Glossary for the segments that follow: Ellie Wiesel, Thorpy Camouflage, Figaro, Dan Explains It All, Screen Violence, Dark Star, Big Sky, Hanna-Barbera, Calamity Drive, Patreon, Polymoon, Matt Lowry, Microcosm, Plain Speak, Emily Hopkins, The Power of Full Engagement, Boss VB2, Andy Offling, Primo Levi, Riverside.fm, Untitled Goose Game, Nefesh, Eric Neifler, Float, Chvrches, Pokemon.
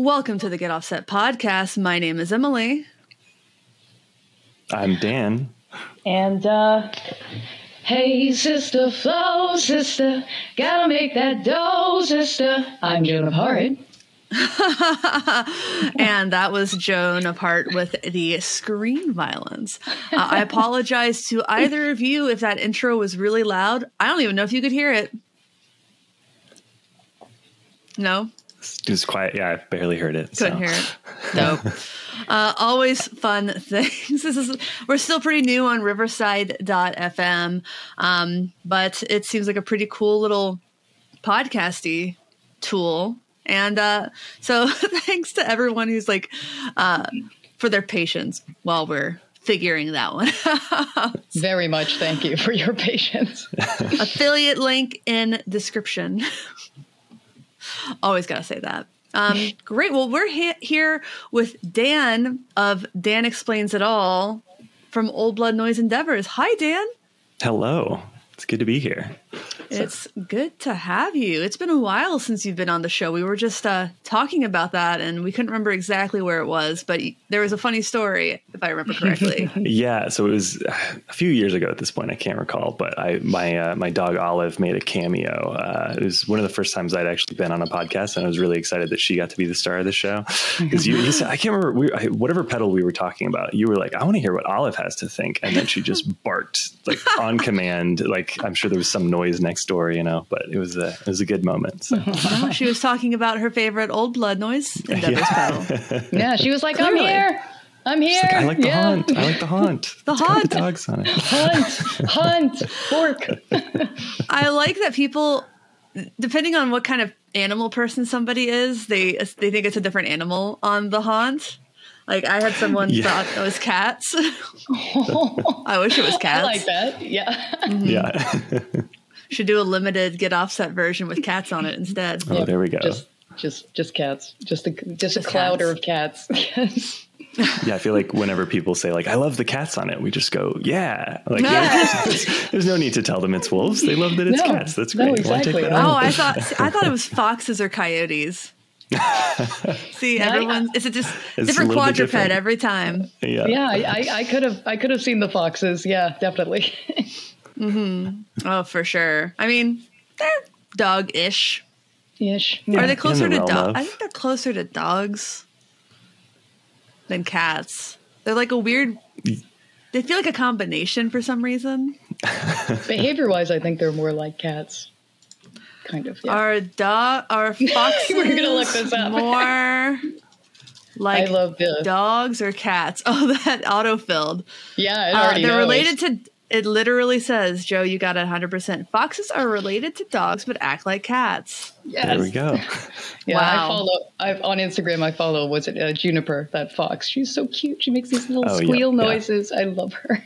Welcome to the Get Offset podcast. My name is Emily. I'm Dan. And hey, sister, flow, sister, gotta make that dough, sister. I'm Joan of Heart. And that was Joan of Heart with the Screen Violence. I apologize to either of you if that intro was really loud. I don't even know if you could hear it. No? It was quiet. Yeah, I barely heard it. Couldn't hear it. No. Always fun things. We're still pretty new on Riverside.fm, but it seems like a pretty cool little podcasty tool. And so thanks to everyone who's like for their patience while we're figuring that one out. Very much. Thank you for your patience. Affiliate link in description. Always got to say that. Great. Well, we're here with Dan of Dan Explains It All from Old Blood Noise Endeavors. Hi, Dan. Hello. It's good to be here. It's good to have you. It's been a while since you've been on the show. We were just talking about that, and we couldn't remember exactly where it was, but there was a funny story, if I remember correctly. Yeah, so it was a few years ago at this point. I can't recall, but my dog Olive made a cameo. It was one of the first times I'd actually been on a podcast, and I was really excited that she got to be the star of the show. Because you said, I can't remember, whatever pedal we were talking about, you were like, I want to hear what Olive has to think. And then she just barked, like, on command, like, I'm sure there was some noise next door, you know, but it was a good moment. So. Oh, she was talking about her favorite Old Blood Noise Endeavors pedal. Yeah, she was like, clearly. I'm here. Like, I like the haunt. I like the haunt. The it's haunt. Got the dogs on it. Hunt. Fork. I like that people, depending on what kind of animal person somebody is, they think it's a different animal on the haunt. Like, I had someone thought it was cats. I wish it was cats. I like that. Yeah. Mm-hmm. Yeah. Should do a limited Get Offset version with cats on it instead. Oh, yeah. There we go. Just cats. Just a clouder of cats. Yes. Yeah, I feel like whenever people say, like, I love the cats on it, we just go, yeah. Like, yeah. There's no need to tell them it's wolves. They love that it's cats. That's great. No, exactly. Take that I thought it was foxes or coyotes. See, everyone, is it just different quadruped every time? Yeah. I could have seen the foxes. Yeah, definitely. Mm-hmm. Oh, for sure. I mean, they're dog-ish. Ish. Yeah. Are they closer to dogs? I think they're closer to dogs than cats. They're like a weird. They feel like a combination for some reason. Behavior-wise, I think they're more like cats. Kind of. Yeah. Are foxes we're gonna look this up. More like dogs or cats? Oh, that auto-filled. Yeah, it already they're knows. Related to. It literally says, Joe, you got it 100%. Foxes are related to dogs but act like cats. Yes. There we go. Yeah, wow. On Instagram, I follow, was it Juniper, that fox? She's so cute. She makes these little squeal noises. Yeah. I love her.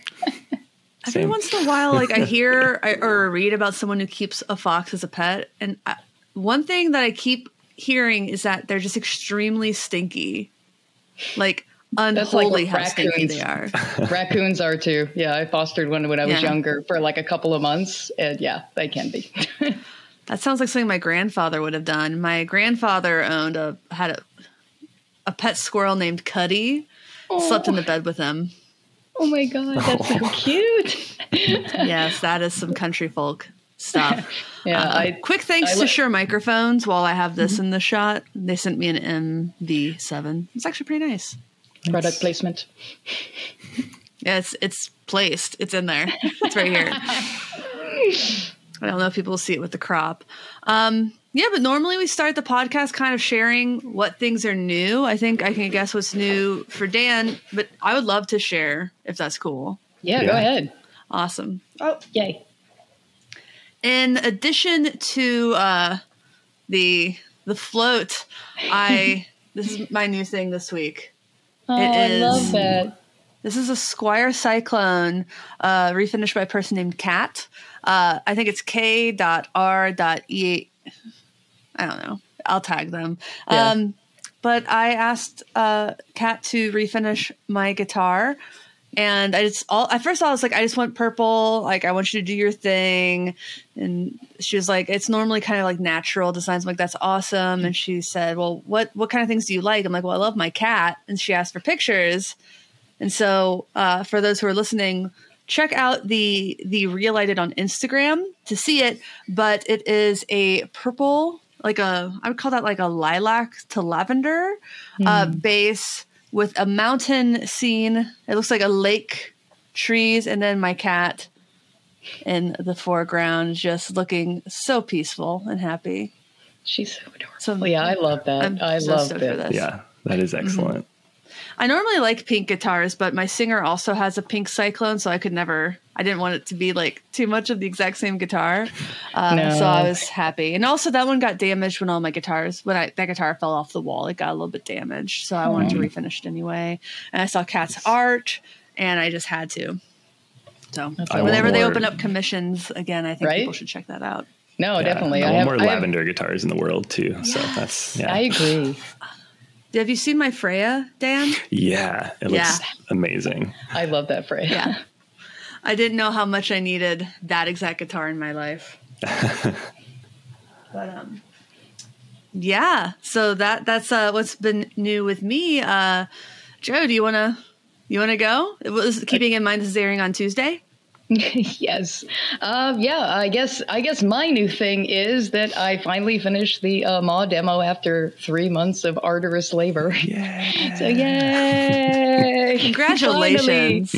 Every once in a while, like, I hear or read about someone who keeps a fox as a pet. And one thing that I keep hearing is that they're just extremely stinky. Like, unholy how stinky they are. Raccoons are too. Yeah, I fostered one when I was younger for like a couple of months. And yeah, they can be. That sounds like something my grandfather would have done. My grandfather had a pet squirrel named Cuddy. Oh. Slept in the bed with him. Oh my God, that's so cute. Yes, that is some country folk stuff. Yeah. Quick thanks to Shure Microphones while I have this in the shot. They sent me an MV7. It's actually pretty nice. Product placement. Yeah, it's placed. It's in there. It's right here. I don't know if people will see it with the crop. Yeah, but normally we start the podcast kind of sharing what things are new. I think I can guess what's new for Dan, but I would love to share if that's cool. Yeah, go ahead. Awesome. Oh, yay. In addition to the float, this is my new thing this week. I love that. This is a Squire Cyclone, refinished by a person named Kat. I think it's K.R.E. I don't know. I'll tag them. Yeah. But I asked Kat to refinish my guitar, And I just at first I was like, I just want purple. Like, I want you to do your thing. And she was like, it's normally kind of like natural designs. I'm like, that's awesome. And she said, well, what kind of things do you like? I'm like, well, I love my cat. And she asked for pictures. And so for those who are listening, check out the reel I did on Instagram to see it. But it is a purple, like a, I would call that like a lilac to lavender base with a mountain scene. It looks like a lake, trees, and then my cat in the foreground just looking so peaceful and happy. She's so adorable. So, yeah, I love that. I love that. Yeah, that is excellent. Mm-hmm. I normally like pink guitars, but my singer also has a pink Cyclone, so I didn't want it to be like too much of the exact same guitar. So I was happy. And also that one got damaged when all my guitars, that guitar fell off the wall, it got a little bit damaged. So I wanted to refinish it anyway. And I saw Kat's art and I just had to. So whenever they open up commissions again, I think people should check that out. No, yeah, definitely. I want more lavender guitars in the world too. Yes, so that's, I agree. Have you seen my Freya, Dan? Yeah. It looks amazing. I love that Freya. Yeah. I didn't know how much I needed that exact guitar in my life. But so that's what's been new with me. Joe, do you wanna go? It was keeping in mind this is airing on Tuesday. Yes. I guess my new thing is that I finally finished the Maw demo after 3 months of arduous labor. Yeah. So yay! Congratulations.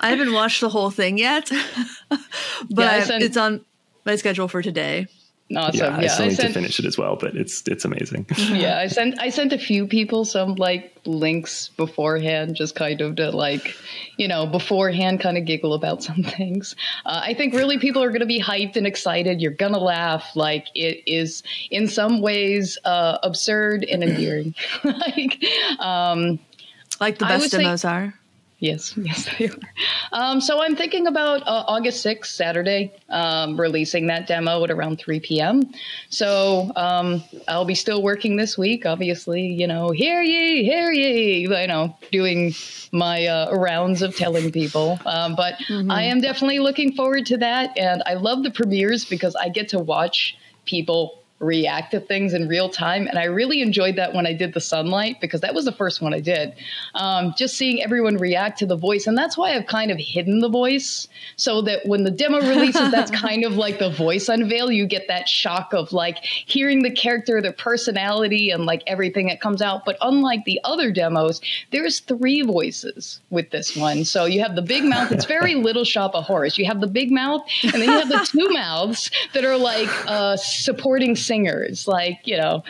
I haven't watched the whole thing yet, but it's on my schedule for today. Awesome. Yeah, I still need to finish it as well, but it's amazing. Yeah, I sent a few people some like links beforehand, just kind of to beforehand kind of giggle about some things. I think really people are going to be hyped and excited. You're going to laugh. Like, it is in some ways absurd and endearing. Like the best demos are. Yes, they are. So I'm thinking about August 6th, Saturday, releasing that demo at around 3 p.m. So I'll be still working this week, obviously, hear ye, doing my rounds of telling people. But I am definitely looking forward to that. And I love the premieres because I get to watch people react to things in real time. And I really enjoyed that when I did the Sunlight, because that was the first one I did. Just seeing everyone react to the voice. And that's why I've kind of hidden the voice, so that when the demo releases, that's kind of like the voice unveil. You get that shock of like hearing the character, their personality, and like everything that comes out. But unlike the other demos, there's three voices with this one. So you have the big mouth. It's very Little Shop of Horrors. You have the big mouth, and then you have the two mouths that are like supporting singers, we're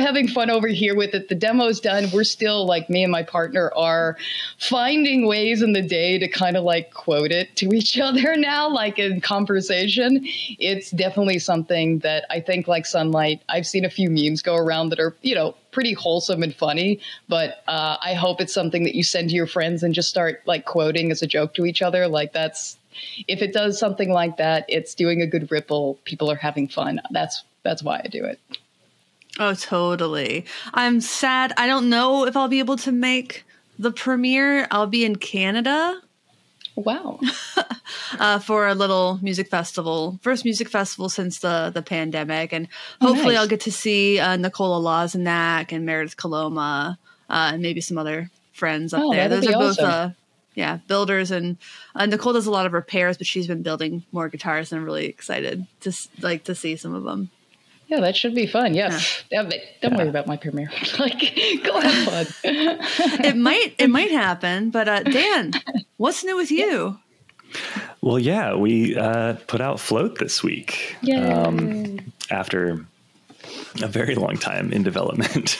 having fun over here with it. The demo's done. We're still like, me and my partner are finding ways in the day to kind of like quote it to each other now, like in conversation. It's definitely something that I think, like Sunlight, I've seen a few memes go around that are, pretty wholesome and funny, but I hope it's something that you send to your friends and just start like quoting as a joke to each other. Like, that's, if it does something like that, it's doing a good ripple. People are having fun. That's why I do it. Oh, totally. I'm sad. I don't know if I'll be able to make the premiere. I'll be in Canada. Wow. For a little music festival. First music festival since the pandemic. And hopefully I'll get to see Nicola Lazenak and Meredith Coloma and maybe some other friends up there. Those are awesome. Both... builders, and Nicole does a lot of repairs, but she's been building more guitars, and I'm really excited to see some of them. Yeah, that should be fun. Yeah. Don't worry about my premiere. Go have fun. It might happen. But Dan, what's new with you? Well, we put out Float this week. Yeah. After a very long time in development.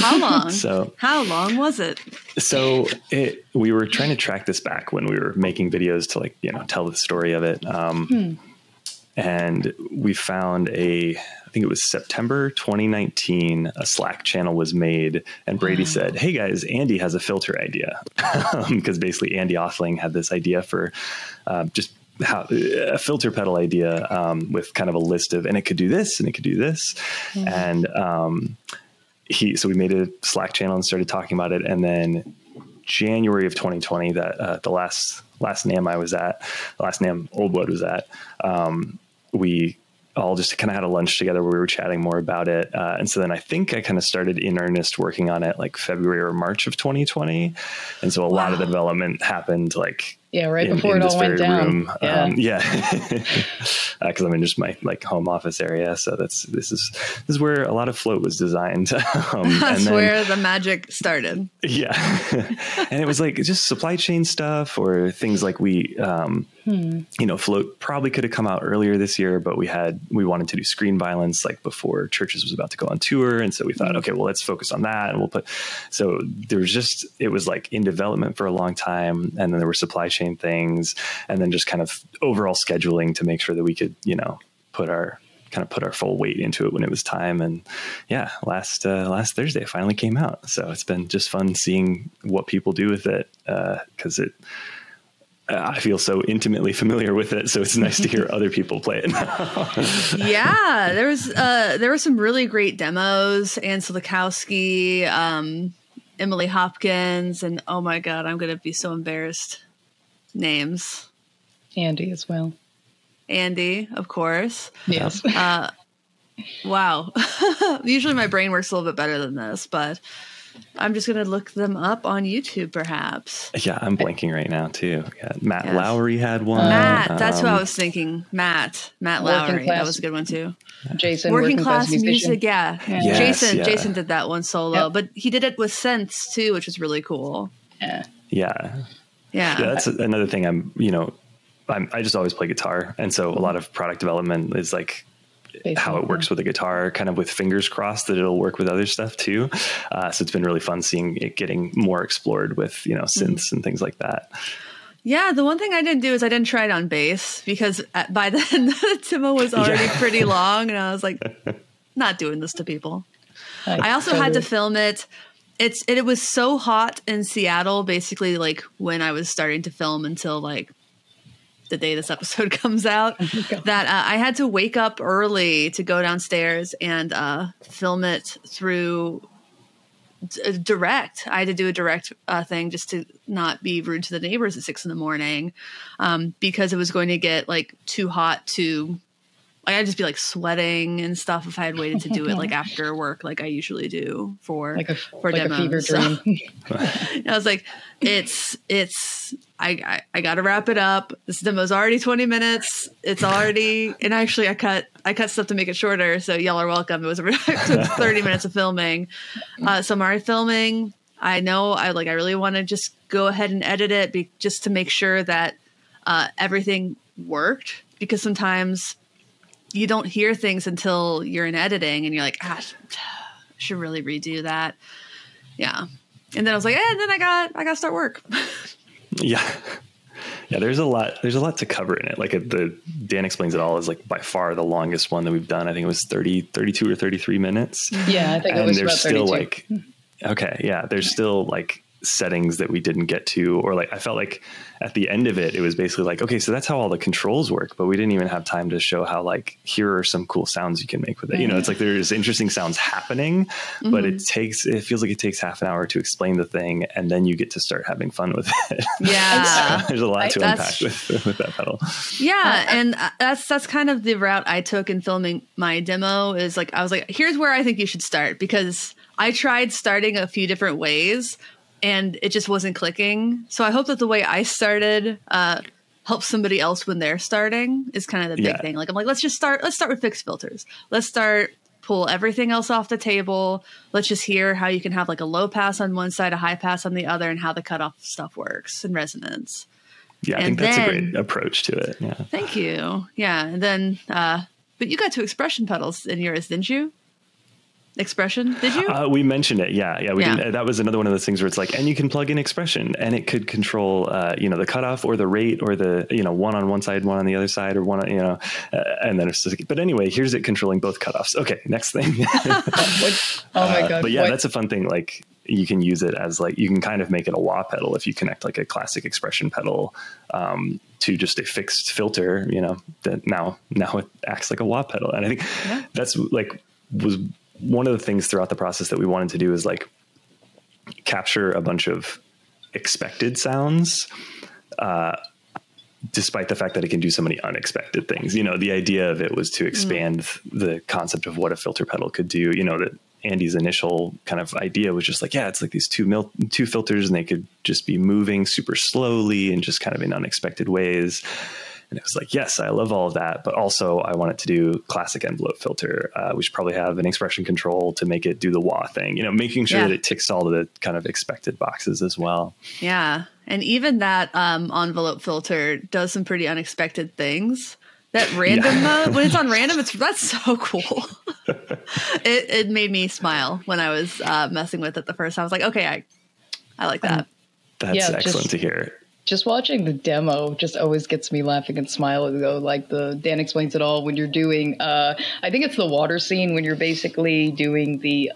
How long? How long was it? So we were trying to track this back when we were making videos to tell the story of it. And we found I think it was September 2019, a Slack channel was made, and Brady said, "Hey guys, Andy has a filter idea." Because basically Andy Offling had this idea for just a filter pedal idea, with kind of a list of, and it could do this and it could do this. Mm-hmm. And so we made a Slack channel and started talking about it. And then January of 2020 that the last NAMM I was at, the last NAMM Old Blood was at, we all just kind of had a lunch together where we were chatting more about it. And so then I think I kind of started in earnest working on it like February or March of 2020. And so a lot of the development happened like, before it all went down. Because I'm in just my like home office area, so this is where a lot of Float was designed. That's where the magic started. Yeah, and it was like just supply chain stuff or things like we, you know, Float probably could have come out earlier this year, but we wanted to do Screen Violence like before Chvrches was about to go on tour, and so we thought, okay, well, let's focus on that, and we'll put. So there was just it was like in development for a long time, and then there were supply chain things, and then just kind of overall scheduling to make sure that we could, you know, put our full weight into it when it was time. And yeah, last Thursday it finally came out. So it's been just fun seeing what people do with it, because I feel so intimately familiar with it. So it's nice to hear other people play it now. Yeah, there were some really great demos. Ansel Lukowski, Emily Hopkins, and oh my God, I'm going to be so embarrassed. Names. Andy as well. Andy, of course. Yes. Wow. Usually my brain works a little bit better than this, but I'm just going to look them up on YouTube, perhaps. Yeah, I'm blanking right now, too. Yeah, Matt Lowry had one. Matt, that's who I was thinking. Matt Lowry. That was a good one, too. Jason. Working class music. Yeah. Jason did that one solo, but he did it with synths, too, which was really cool. Yeah, that's another thing. I just always play guitar. And so a lot of product development is like basically how it works with a guitar, kind of with fingers crossed that it'll work with other stuff too. So it's been really fun seeing it getting more explored with, you know, synths and things like that. Yeah, the one thing I didn't do is I didn't try it on bass because by then the demo was already pretty long. And I was like, not doing this to people. I also had to film it. It was so hot in Seattle, basically, like when I was starting to film until like the day this episode comes out, that I had to wake up early to go downstairs and film it through direct. I had to do a direct thing just to not be rude to the neighbors at 6 a.m, because it was going to get like too hot to. Like I'd just be like sweating and stuff if I had waited to do it like after work, like I usually do for demos. A fever dream. So, I was like, I got to wrap it up. This demo's already 20 minutes. It's already, and actually I cut stuff to make it shorter. So y'all are welcome. It was 30 minutes of filming. So I'm already filming. I know I really want to just go ahead and edit it just to make sure that everything worked, because sometimes you don't hear things until you're in editing and you're like, I should really redo that. Yeah. And then I was like, and then I got to start work. Yeah. There's a lot to cover in it. Like the Dan Explains It All is like by far the longest one that we've done. I think it was 32 or 33 minutes. Yeah. I think it was about 32. There's still like settings that we didn't get to, or like I felt like at the end of it was basically like, okay, so that's how all the controls work, but we didn't even have time to show how like here are some cool sounds you can make with it. You know, it's like there's interesting sounds happening, but it feels like it takes half an hour to explain the thing, and then you get to start having fun with it. Yeah. So there's a lot to unpack with that pedal. Yeah, and that's kind of the route I took in filming my demo. Is like I was like, here's where I think you should start, because I tried starting a few different ways and it just wasn't clicking. So I hope that the way I started helps somebody else when they're starting is kind of the big thing. Like I'm like, let's start with fixed filters. Let's start, pull everything else off the table. Let's just hear how you can have like a low pass on one side, a high pass on the other, and how the cutoff stuff works and resonance. Yeah, I think that's a great approach to it. Yeah. Thank you. Yeah, and then, but you got to expression pedals in yours, didn't you? Expression, did you? We mentioned it. Yeah. Didn't, that was another one of those things where it's like, and you can plug in expression and it could control, you know, the cutoff or the rate or the, you know, one on one side, one on the other side, or one, on, you know, and then it's just, but anyway, here's it controlling both cutoffs. Okay. Next thing. Oh my God. But yeah, that's a fun thing. Like you can use it as like, you can kind of make it a wah pedal if you connect like a classic expression pedal, to just a fixed filter, you know, that now it acts like a wah pedal. And I think that's like, was one of the things throughout the process that we wanted to do is like capture a bunch of expected sounds, despite the fact that it can do so many unexpected things. You know, the idea of it was to expand the concept of what a filter pedal could do. You know, that Andy's initial kind of idea was just like, yeah, it's like these two filters, and they could just be moving super slowly and just kind of in unexpected ways. And it was like, yes, I love all of that, but also I want it to do classic envelope filter. We should probably have an expression control to make it do the wah thing, you know, making sure that it ticks all of the kind of expected boxes as well. Yeah. And even that envelope filter does some pretty unexpected things. That random mode, when it's on random, that's so cool. it made me smile when I was messing with it the first time. I was like, okay, I like that. That's excellent to hear. Just watching the demo just always gets me laughing and smiling, though. Like the Dan Explains It All, when you're doing, I think it's the water scene, when you're basically doing the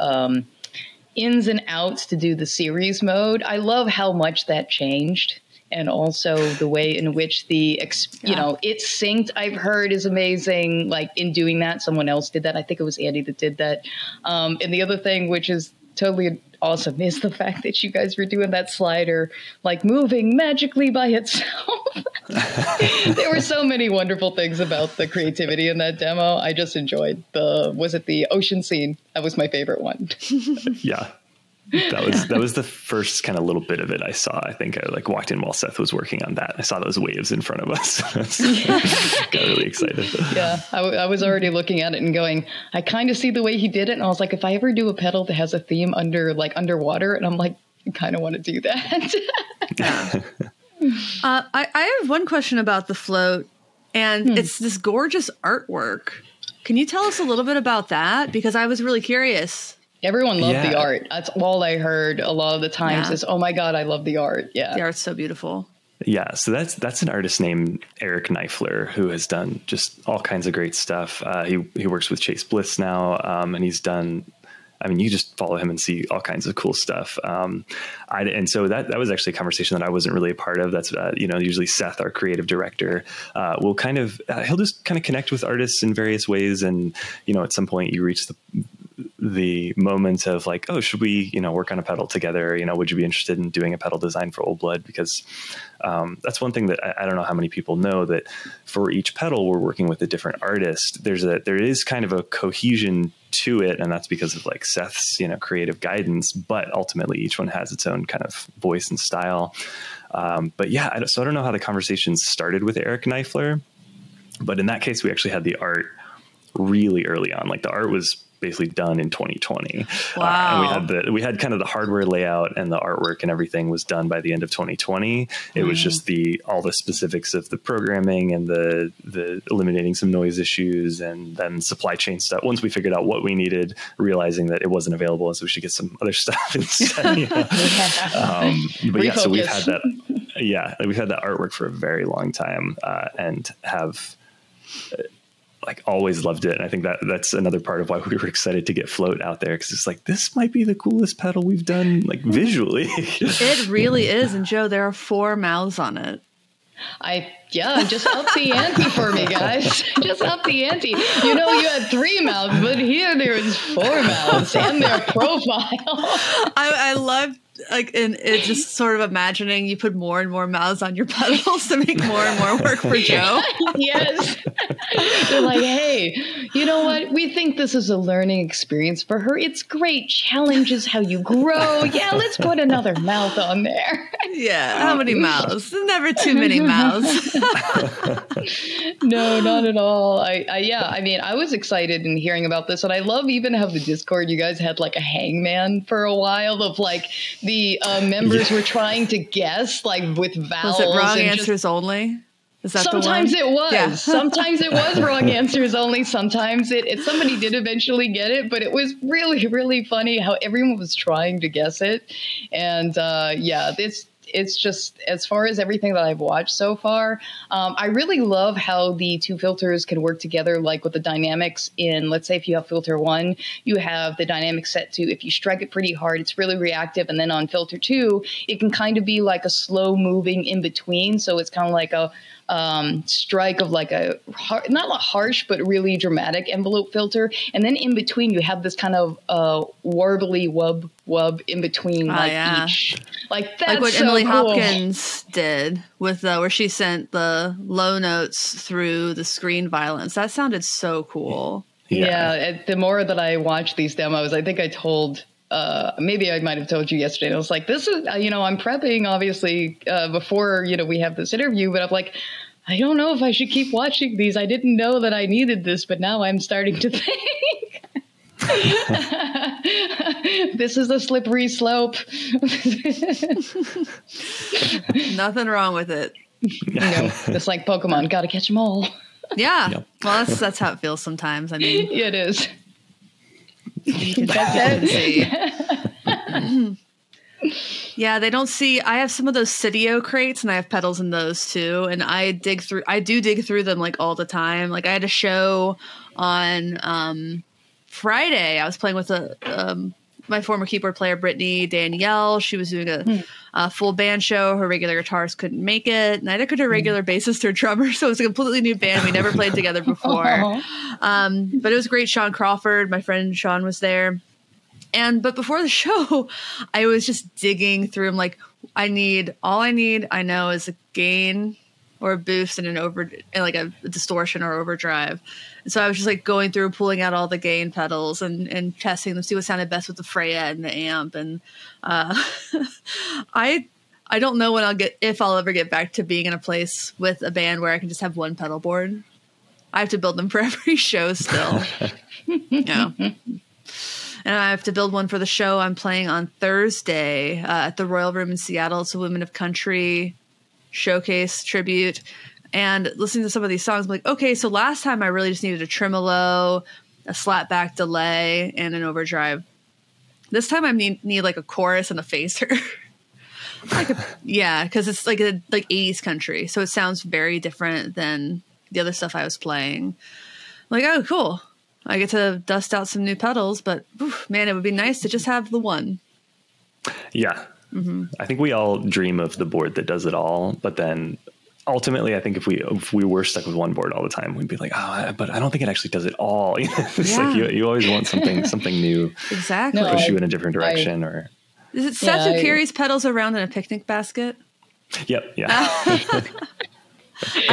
ins and outs to do the series mode. I love how much that changed. And also the way in which the, it's synced, I've heard, is amazing. Like in doing that, someone else did that. I think it was Andy that did that. And the other thing, which is totally awesome, is the fact that you guys were doing that slider like moving magically by itself. There were so many wonderful things about the creativity in that demo. I just enjoyed the ocean scene? That was my favorite one. Yeah. That was the first kind of little bit of it I saw. I think I like walked in while Seth was working on that. I saw those waves in front of us. Got really excited. Yeah, I was already looking at it and going, I kind of see the way he did it. And I was like, if I ever do a pedal that has a theme underwater, and I'm like, I kind of want to do that. I have one question about the float, and it's this gorgeous artwork. Can you tell us a little bit about that? Because I was really curious. Everyone loved the art. That's all I heard a lot of the times is, oh my God, I love the art. Yeah. The art's so beautiful. Yeah. So that's an artist named Eric Neifler, who has done just all kinds of great stuff. He works with Chase Bliss now. And he's done, I mean, you just follow him and see all kinds of cool stuff. And so that was actually a conversation that I wasn't really a part of. That's, usually Seth, our creative director, will kind of, he'll just kind of connect with artists in various ways. And, you know, at some point you reach the moment of like, oh, should we, work on a pedal together? Would you be interested in doing a pedal design for Old Blood? Because that's one thing that I don't know how many people know, that for each pedal, we're working with a different artist. There is kind of a cohesion to it. And that's because of like Seth's, creative guidance, but ultimately each one has its own kind of voice and style. So I don't know how the conversation started with Eric Neifler, but in that case, we actually had the art really early on. Like the art was basically done in 2020. Wow. And we had kind of the hardware layout and the artwork and everything was done by the end of 2020. It was just all the specifics of the programming and the eliminating some noise issues and then supply chain stuff. Once we figured out what we needed, realizing that it wasn't available, so we should get some other stuff instead. So we've had that. Yeah, we've had that artwork for a very long time and have. Like always loved it. And I think that's another part of why we were excited to get Float out there. Cause it's like, this might be the coolest pedal we've done like visually. It really is. And Joe, there are 4 mouths on it. Just up the ante for me, guys. Just up the ante. You had 3 mouths, but here there is 4 mouths and their profile. I love like, and it's just sort of imagining you put more and more mouths on your pedals to make more and more work for Joe. Yes. They're like, hey, you know what? We think this is a learning experience for her. It's great. Challenges how you grow. Yeah, let's put another mouth on there. Yeah. How many mouths? Never too many mouths. No, not at all. I was excited in hearing about this, and I love even how the Discord, you guys had like a hangman for a while of like, the members were trying to guess, like with vowels. Was it wrong answers only? Is that sometimes the one? It was. Yeah. Sometimes it was wrong answers only. Sometimes it. Somebody did eventually get it, but it was really, really funny how everyone was trying to guess it. And it's just as far as everything that I've watched so far, I really love how the two filters can work together, like with the dynamics in, let's say if you have filter 1, you have the dynamic set to, if you strike it pretty hard, it's really reactive. And then on filter 2, it can kind of be like a slow moving in between. So it's kind of like a strike of like a not a harsh but really dramatic envelope filter, and then in between you have this kind of warbly wub in between each. Like that's like what Emily Hopkins did with where she sent the low notes through the Screen Violence. That sounded so cool. Yeah, the more that I watched these demos, I think I told maybe I might have told you yesterday. I was like, this is, I'm prepping obviously before, we have this interview, but I'm like, I don't know if I should keep watching these. I didn't know that I needed this, but now I'm starting to think this is a slippery slope. Nothing wrong with it. It's like Pokemon, gotta catch them all. Yeah. Yep. Well, that's how it feels sometimes. I mean, yeah, it is. Yeah, they don't see. I have some of those Sitio crates, and I have pedals in those too. And I dig through them like all the time. Like I had a show on Friday. I was playing with my former keyboard player, Brittany Danielle. She was doing a full band show. Her regular guitarist couldn't make it. Neither could her regular bassist or drummer. So it was a completely new band. We never played together before. But it was great. Sean Crawford, my friend Sean, was there. But before the show, I was just digging through. I'm like, I know is a gain or a boost and a distortion or overdrive. And so I was just like going through, pulling out all the gain pedals and testing them, see what sounded best with the Freya and the amp. And I don't know when if I'll ever get back to being in a place with a band where I can just have one pedal board. I have to build them for every show still. Yeah. And I have to build one for the show I'm playing on Thursday at the Royal Room in Seattle. It's a Women of Country showcase tribute, and listening to some of these songs, I'm like, okay, so last time I really just needed a tremolo, a slapback delay, and an overdrive. This time I need like a chorus and a phaser. Because it's like 80s country, so it sounds very different than the other stuff I was playing. I'm like, oh, cool, I get to dust out some new pedals, but man, it would be nice to just have the one. Yeah. Mm-hmm. I think we all dream of the board that does it all, but then ultimately, I think if we were stuck with one board all the time, we'd be like, oh, but I don't think it actually does it all. It's like you always want something new, exactly, to push you in a different direction. Or is it Seth who carries pedals around in a picnic basket? Yep. Yeah. I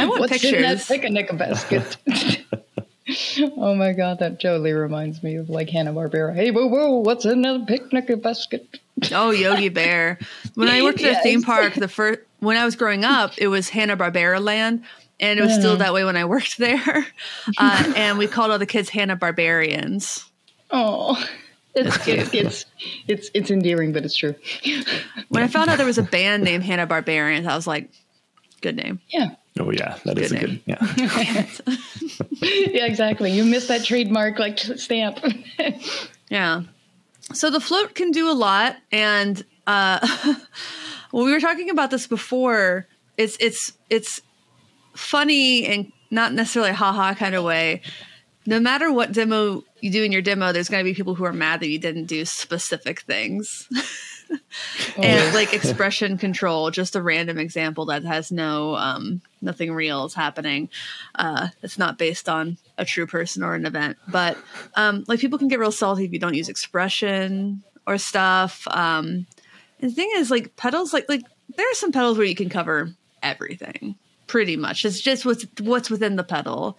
want pictures in that picnic basket. Oh my god, that totally reminds me of like Hanna-Barbera. Hey, whoa, what's in that picnic basket? Oh, Yogi Bear. When I worked at a theme park, when I was growing up, it was Hanna-Barbera Land, and it was still that way when I worked there. And we called all the kids Hanna-Barbarians. Oh, that's cute. It's endearing, but it's true. When I found out there was a band named Hanna-Barbarians, I was like, good name. Yeah. Oh yeah, that is a good. Yeah. Yeah, exactly. You missed that trademark like stamp. Yeah. So the Float can do a lot, and we were talking about this before. It's funny and not necessarily a haha kind of way. No matter what demo you do in your demo, there's going to be people who are mad that you didn't do specific things. And like expression control, just a random example that has no nothing real is happening. It's not based on a true person or an event, but like people can get real salty if you don't use expression or stuff. And the thing is, like pedals, like there are some pedals where you can cover everything pretty much. It's just what's within the pedal.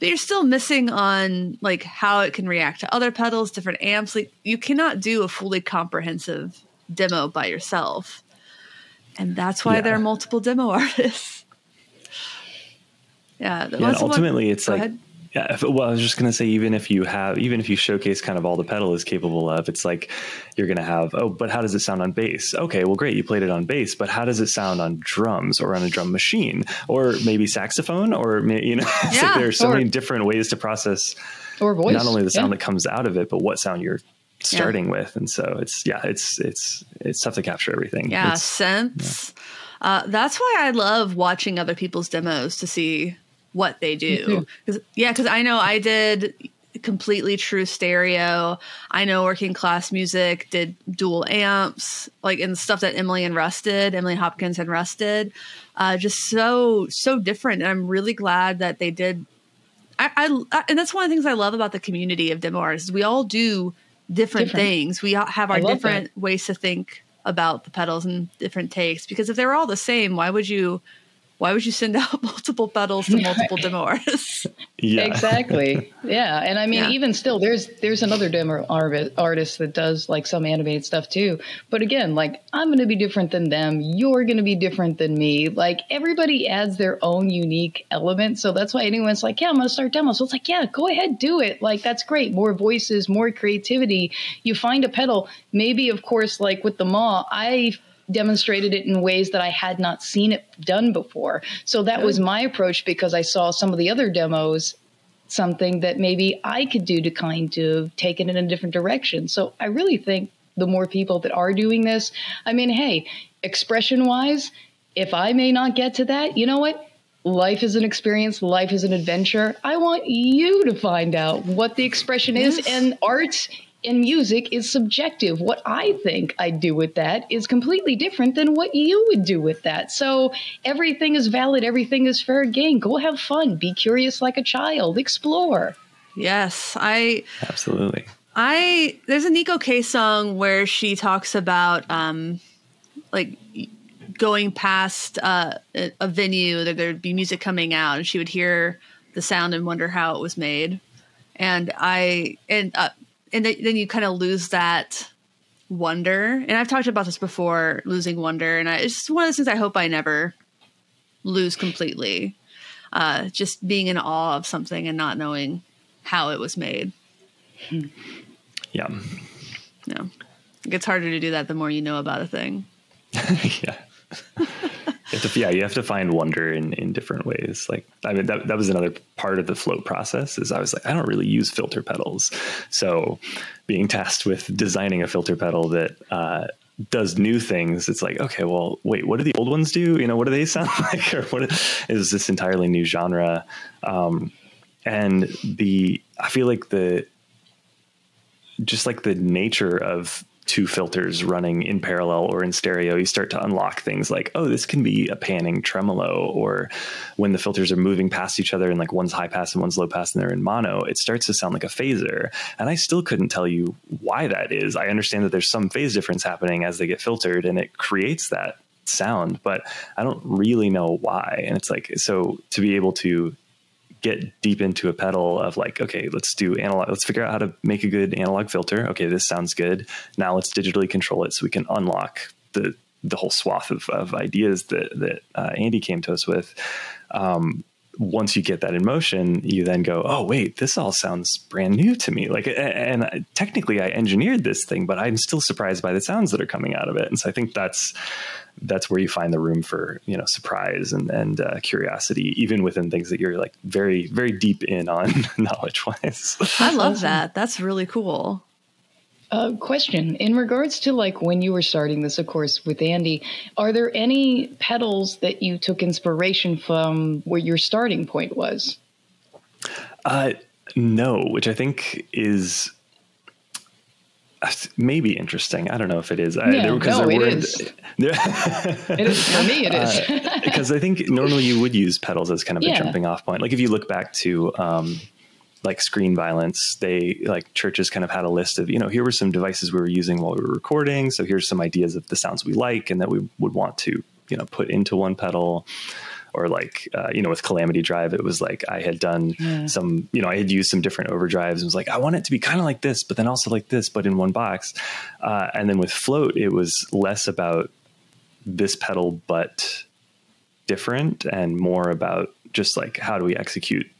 But you're still missing on like how it can react to other pedals, different amps. Like you cannot do a fully comprehensive demo by yourself, and that's why there are multiple demo artists. Ultimately it's like ahead. I was just gonna say, even if you showcase kind of all the pedal is capable of, it's like you're gonna have, but how does it sound on bass? Okay, well great, you played it on bass, but how does it sound on drums or on a drum machine or maybe saxophone or like there's so many different ways to process or voice, not only the sound that comes out of it, but what sound you're starting with. And so it's tough to capture everything. Synths. Yeah. That's why I love watching other people's demos to see what they do. Because I know I did completely true stereo. I know Working Class Music did dual amps, like in stuff that Emily Hopkins and Russ did. Just so different. And I'm really glad that they did. I and that's one of the things I love about the community of demo artists. We all do different things. We all have our different ways to think about the pedals and different takes. Because if they were all the same, why would you send out multiple pedals to multiple demo artists? Yeah, exactly. Yeah. And I mean, even still, there's another demo artist that does like some animated stuff too. But again, like I'm going to be different than them. You're going to be different than me. Like everybody adds their own unique element. So that's why anyone's like, yeah, I'm going to start demos. So it's like, yeah, go ahead, do it. Like, that's great. More voices, more creativity. You find a pedal. Maybe, of course, like with the Maw, I demonstrated it in ways that I had not seen it done before. So that was my approach, because I saw some of the other demos, something that maybe I could do to kind of take it in a different direction. So I really think the more people that are doing this, I mean, hey, expression wise, if I may not get to that, you know what? Life is an experience. Life is an adventure. I want you to find out what the expression is, and art and music is subjective. What I think I do with that is completely different than what you would do with that. So everything is valid. Everything is fair game. Go have fun. Be curious like a child. Explore. Yes, absolutely. There's a Nico K song where she talks about like going past a venue that there'd be music coming out, and she would hear the sound and wonder how it was made. And then you kind of lose that wonder. And I've talked about this before, losing wonder. And it's just one of those things I hope I never lose completely. Just being in awe of something and not knowing how it was made. Yeah. No. It gets harder to do that the more you know about a thing. Yeah. You have to find wonder in different ways. Like, I mean, that was another part of the Float process, is I was like, I don't really use filter pedals. So being tasked with designing a filter pedal that does new things, it's like, okay, well, wait, what do the old ones do? You know, what do they sound like? Or what is this entirely new genre? I feel like the nature of two filters running in parallel or in stereo, you start to unlock things like, oh, this can be a panning tremolo, or when the filters are moving past each other and like one's high pass and one's low pass and they're in mono, it starts to sound like a phaser. And I still couldn't tell you why that is. I understand that there's some phase difference happening as they get filtered and it creates that sound, but I don't really know why. And it's like, so to be able to get deep into a pedal of like, okay, let's do analog. Let's figure out how to make a good analog filter. Okay, this sounds good. Now let's digitally control it so we can unlock the whole swath of ideas that Andy came to us with. Once you get that in motion, you then go, oh wait, this all sounds brand new to me. Like, and technically I engineered this thing, but I'm still surprised by the sounds that are coming out of it. And so I think that's where you find the room for, you know, surprise and curiosity, even within things that you're like very, very deep in on knowledge wise. I love that. That's really cool. Question in regards to like when you were starting this, of course, with Andy, are there any pedals that you took inspiration from where your starting point was? No, which I think is maybe interesting. I don't know if it is. It is for me. It is because I think normally you would use pedals as kind of a jumping off point. Like if you look back to like Screen Violence, they like Chvrches kind of had a list of, you know, here were some devices we were using while we were recording. So here's some ideas of the sounds we like and that we would want to, you know, put into one pedal. Or like, you know, with Calamity Drive, it was like I had done some, you know, I had used some different overdrives and was like, I want it to be kind of like this, but then also like this, but in one box. And then with Float, it was less about this pedal, but different, and more about just like, how do we execute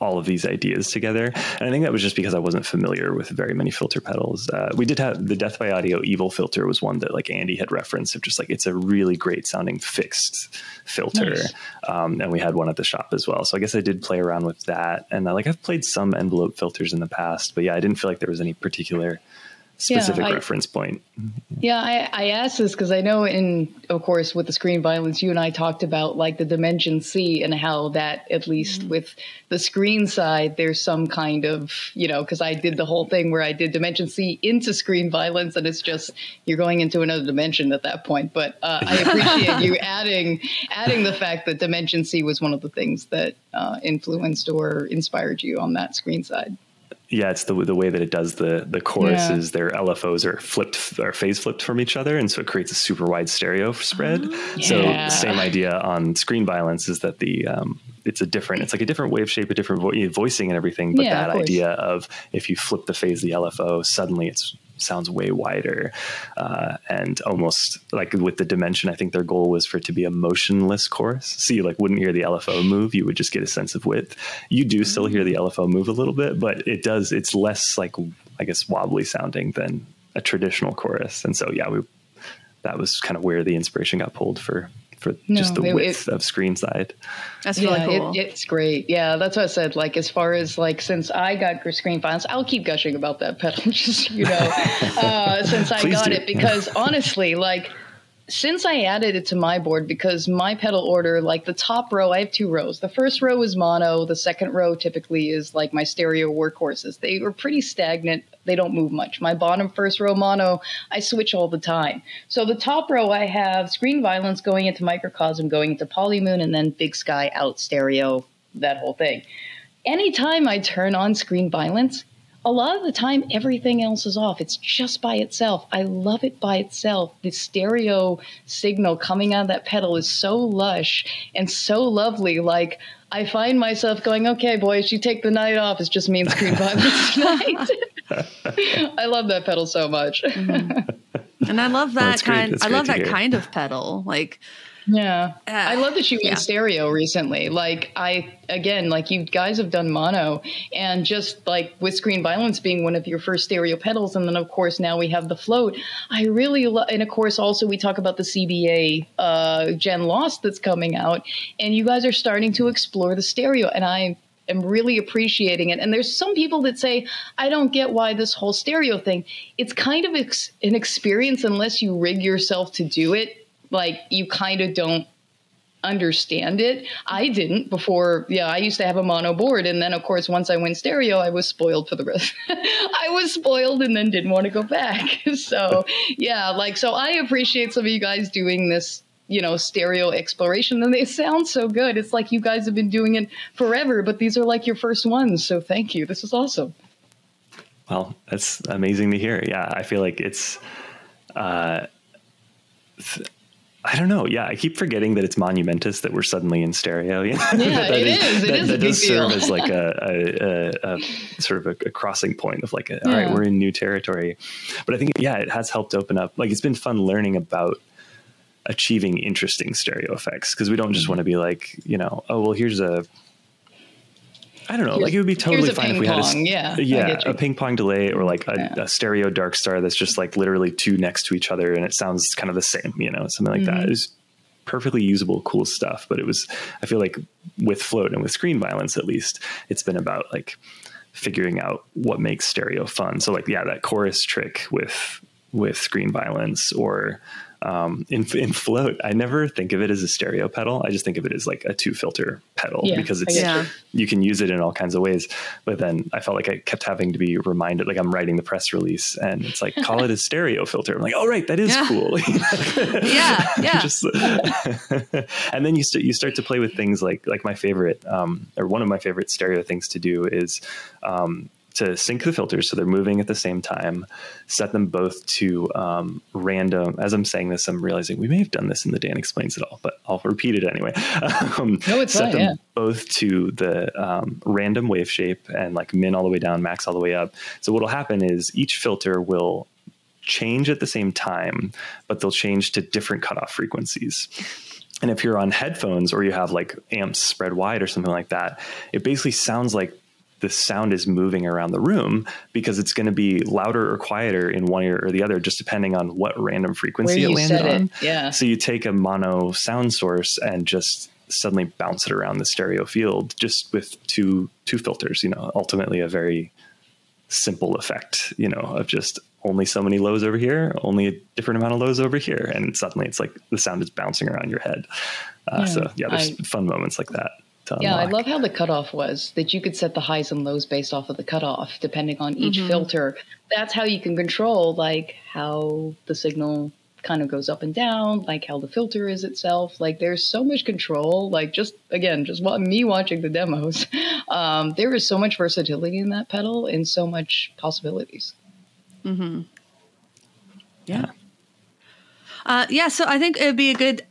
all of these ideas together? And I think that was just because I wasn't familiar with very many filter pedals. We did have the Death by Audio Evil Filter was one that like Andy had referenced, of just like, it's a really great sounding fixed filter. Nice. And we had one at the shop as well. So I guess I did play around with that. And I've played some envelope filters in the past, but yeah, I didn't feel like there was any particular specific reference point. Yeah, I asked this because I know of course, with the Screen Violence, you and I talked about like the Dimension C and how that, at least with the screen side, there's some kind of, because I did the whole thing where I did Dimension C into Screen Violence, and it's just, you're going into another dimension at that point. But I appreciate you adding the fact that Dimension C was one of the things that influenced or inspired you on that screen side. Yeah, it's the way that it does the choruses. Their LFOs are flipped, or phase flipped from each other, and so it creates a super wide stereo spread. So same idea on Screen Violence is that the it's like a different wave shape, a different voicing and everything. But that idea of if you flip the phase of the LFO, suddenly it's sounds way wider, and almost like with the Dimension, I think their goal was for it to be a motionless chorus, so you like wouldn't hear the LFO move. You would just get a sense of width. You do still hear the LFO move a little bit, but it's less like, I guess, wobbly sounding than a traditional chorus. And so that was kind of where the inspiration got pulled for the width of screen side. That's really cool. It's great. Yeah, that's what I said. Like, as far as like, since I got Screen Violence, I'll keep gushing about that pedal, just, since I got it, because honestly, like, since I added it to my board, because my pedal order, like the top row, I have two rows. The first row is mono. The second row typically is like my stereo workhorses. They were pretty stagnant. They don't move much. My bottom first row mono, I switch all the time. So the top row, I have Screen Violence going into Microcosm, going into Polymoon, and then Big Sky out stereo, that whole thing. Anytime I turn on Screen Violence, a lot of the time, everything else is off. It's just by itself. I love it by itself. The stereo signal coming out of that pedal is so lush and so lovely. Like, I find myself going, okay, boys, you take the night off. It's just me and Screen Violence tonight. I love that pedal so much. And I love that kind of pedal. Like, I love that you went stereo recently. Like, you guys have done mono, and just like with Screen Violence being one of your first stereo pedals, and then of course now we have the Float. I really love, and of course also we talk about the CBA Gen Lost that's coming out, and you guys are starting to explore the stereo, and I'm really appreciating it. And there's some people that say, I don't get why this whole stereo thing. It's kind of an experience unless you rig yourself to do it. Like, you kind of don't understand it. I didn't before. Yeah, I used to have a mono board. And then, of course, once I went stereo, I was spoiled for the rest. I was spoiled and then didn't want to go back. So I appreciate some of you guys doing this, stereo exploration. And they sound so good. It's like you guys have been doing it forever, but these are like your first ones. So thank you. This is awesome. Well, that's amazing to hear. Yeah, I feel like it's... I don't know. Yeah, I keep forgetting that it's monumentous that we're suddenly in stereo. Yeah, it is. It does serve as like a sort of a crossing point of like, all right, we're in new territory. But I think, it has helped open up. Like, it's been fun learning about achieving interesting stereo effects, because we don't just want to be like, here's a... I don't know. It would be totally fine if we had a ping pong delay, or like a stereo Dark Star that's just like literally two next to each other, and it sounds kind of the same, something like that. It was perfectly usable, cool stuff. But I feel like with Float and with Screen Violence, at least, it's been about like figuring out what makes stereo fun. So like, that chorus trick with Screen Violence, or in Float, I never think of it as a stereo pedal. I just think of it as like a two filter pedal, because it's you can use it in all kinds of ways. But then I felt like I kept having to be reminded, like I'm writing the press release and it's like, call it a stereo filter. I'm like, oh right, that is cool. And then you start to play with things like my favorite, or one of my favorite stereo things to do is to sync the filters so they're moving at the same time, set them both to random. As I'm saying this, I'm realizing we may have done this in the Dan Explains It All, but I'll repeat it anyway. Set them both to the random wave shape, and like min all the way down, max all the way up. So what'll happen is each filter will change at the same time, but they'll change to different cutoff frequencies. And if you're on headphones or you have like amps spread wide or something like that, it basically sounds like the sound is moving around the room, because it's going to be louder or quieter in one ear or the other, just depending on what random frequency it landed on. Yeah. So you take a mono sound source and just suddenly bounce it around the stereo field just with two filters, ultimately a very simple effect, of just only so many lows over here, only a different amount of lows over here. And suddenly it's like the sound is bouncing around your head. There's fun moments like that. Yeah, I love how the cutoff was, that you could set the highs and lows based off of the cutoff, depending on each filter. That's how you can control, like, how the signal kind of goes up and down, like how the filter is itself. Like, there's so much control. Like, just, again, just me watching the demos, there is so much versatility in that pedal and so much possibilities. Mm-hmm. Yeah. Yeah, so I think it'd be a good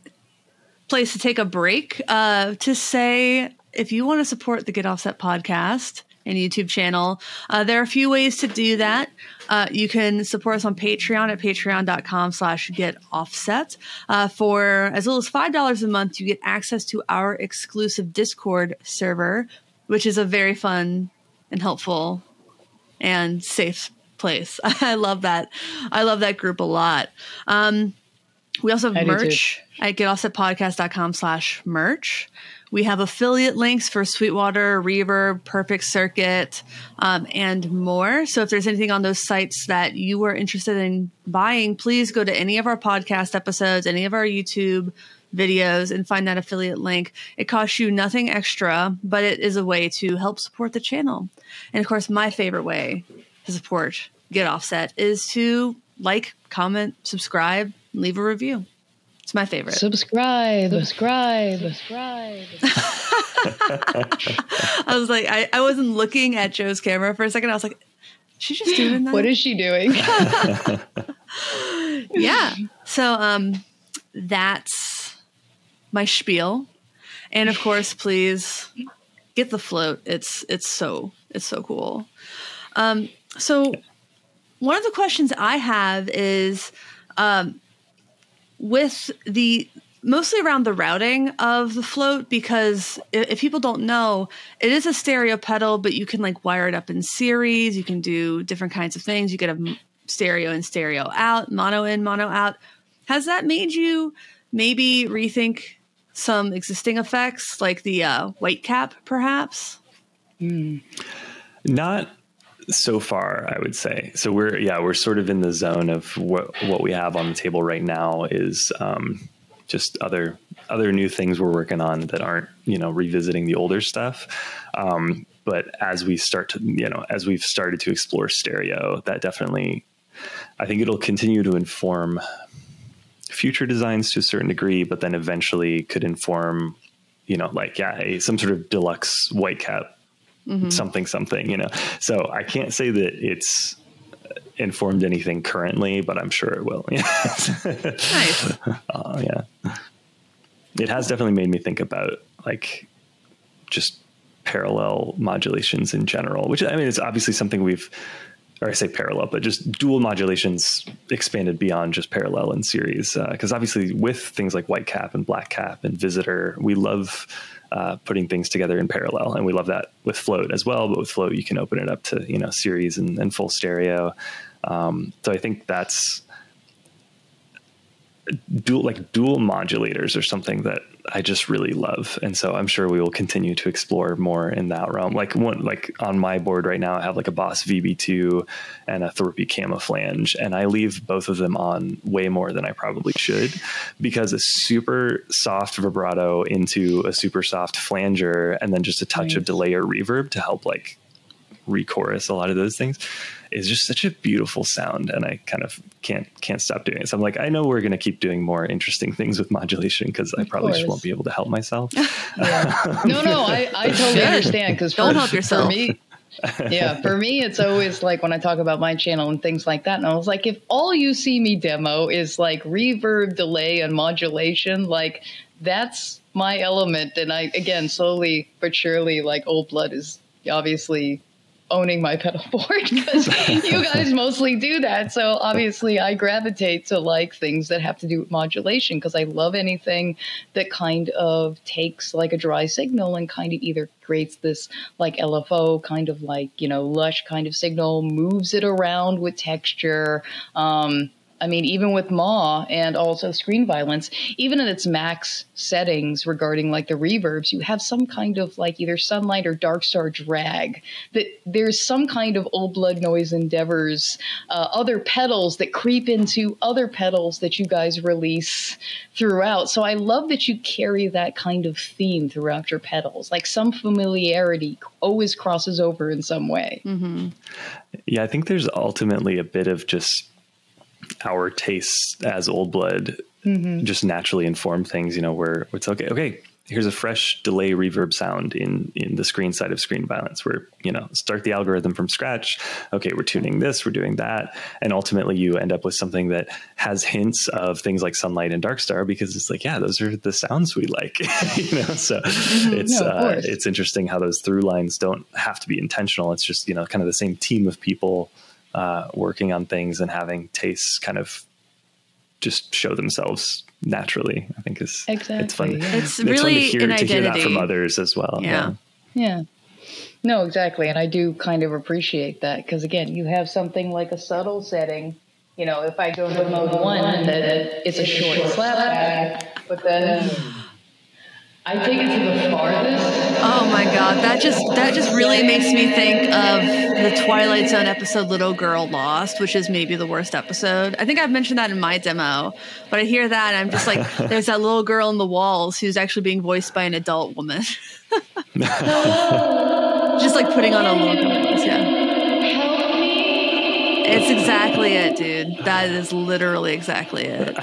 place to take a break to say, if you want to support the Get Offset podcast and YouTube channel, there are a few ways to do that. You can support us on Patreon at patreon.com/getoffset. For as little as $5 a month, you get access to our exclusive Discord server, which is a very fun and helpful and safe place. I love that. I love that group a lot. We also have merch at getoffsetpodcast.com/merch. We have affiliate links for Sweetwater, Reverb, Perfect Circuit, and more. So if there's anything on those sites that you are interested in buying, please go to any of our podcast episodes, any of our YouTube videos, and find that affiliate link. It costs you nothing extra, but it is a way to help support the channel. And of course, my favorite way to support Get Offset is to like, comment, subscribe, leave a review. It's my favorite. Subscribe. I was like, I wasn't looking at Joe's camera for a second. I was like, is she just doing that? What is she doing? Yeah. So that's my spiel. And of course, please get the Float. It's so cool. So one of the questions I have is, with the mostly around the routing of the Float, because if people don't know, it is a stereo pedal, but you can like wire it up in series. You can do different kinds of things. You could have stereo in, stereo out, mono in, mono out. Has that made you maybe rethink some existing effects, like the White Cap, perhaps? Not so far, I would say. So we're sort of in the zone of what we have on the table right now is just other new things we're working on that aren't, revisiting the older stuff. But as we start to, as we've started to explore stereo, that definitely, I think it'll continue to inform future designs to a certain degree, but then eventually could inform, some sort of deluxe White Cap. Mm-hmm. something, so I can't say that it's informed anything currently, but I'm sure it will. Nice. Yeah. It has definitely made me think about like just parallel modulations in general, which I mean, it's obviously something but just dual modulations expanded beyond just parallel and series. Cause obviously with things like White Cap and Black Cap and Visitor, we love, putting things together in parallel. And we love that with Float as well. But with Float, you can open it up to, series and full stereo. So I think that's dual modulators or something that I just really love. And so I'm sure we will continue to explore more in that realm. Like on my board right now, I have like a Boss VB2 and a Thorpy Camouflage. And I leave both of them on way more than I probably should, because a super soft vibrato into a super soft flanger, and then just a touch of delay or reverb to help like re-chorus a lot of those things, is just such a beautiful sound. And I kind of can't stop doing it. So I'm like, I know we're going to keep doing more interesting things with modulation, because I probably just won't be able to help myself. I totally understand, because don't help yourself. For me, it's always like when I talk about my channel and things like that, and I was like, if all you see me demo is like reverb, delay, and modulation, like that's my element. And I, again, slowly but surely, like Old Blood is obviously owning my pedal board, because you guys mostly do that. So obviously I gravitate to like things that have to do with modulation, because I love anything that kind of takes like a dry signal and kind of either creates this like LFO kind of like, lush kind of signal, moves it around with texture. I mean, even with Maw and also Screen Violence, even at its max settings regarding like the reverbs, you have some kind of like either Sunlight or Dark Star drag. That there's some kind of Old Blood Noise Endeavors, other pedals that creep into other pedals that you guys release throughout. So I love that you carry that kind of theme throughout your pedals. Like some familiarity always crosses over in some way. Mm-hmm. Yeah, I think there's ultimately a bit of just our tastes as Old Blood just naturally inform things, you know, where it's okay, here's a fresh delay reverb sound in the screen side of Screen Violence, where, you know, start the algorithm from scratch. Okay, we're tuning this, we're doing that. And ultimately you end up with something that has hints of things like Sunlight and Dark Star, because it's like, yeah, those are the sounds we like, you know? So it's interesting how those through lines don't have to be intentional. It's just, you know, kind of the same team of people working on things and having tastes kind of just show themselves naturally. I think is it's fun. Yeah. It's really fun to hear that from others as well. Yeah. No, exactly. And I do kind of appreciate that, because again, you have something like a subtle setting. You know, if I go to mode one, that it's a short slapback, but then I take it to the farthest. Oh my God, that just really makes me think of the Twilight Zone episode Little Girl Lost, which is maybe the worst episode. I think I've mentioned that in my demo, but I hear that and I'm just like, there's that little girl in the walls who's actually being voiced by an adult woman. Just like putting on a little girl. It's exactly it, dude. That is literally exactly it.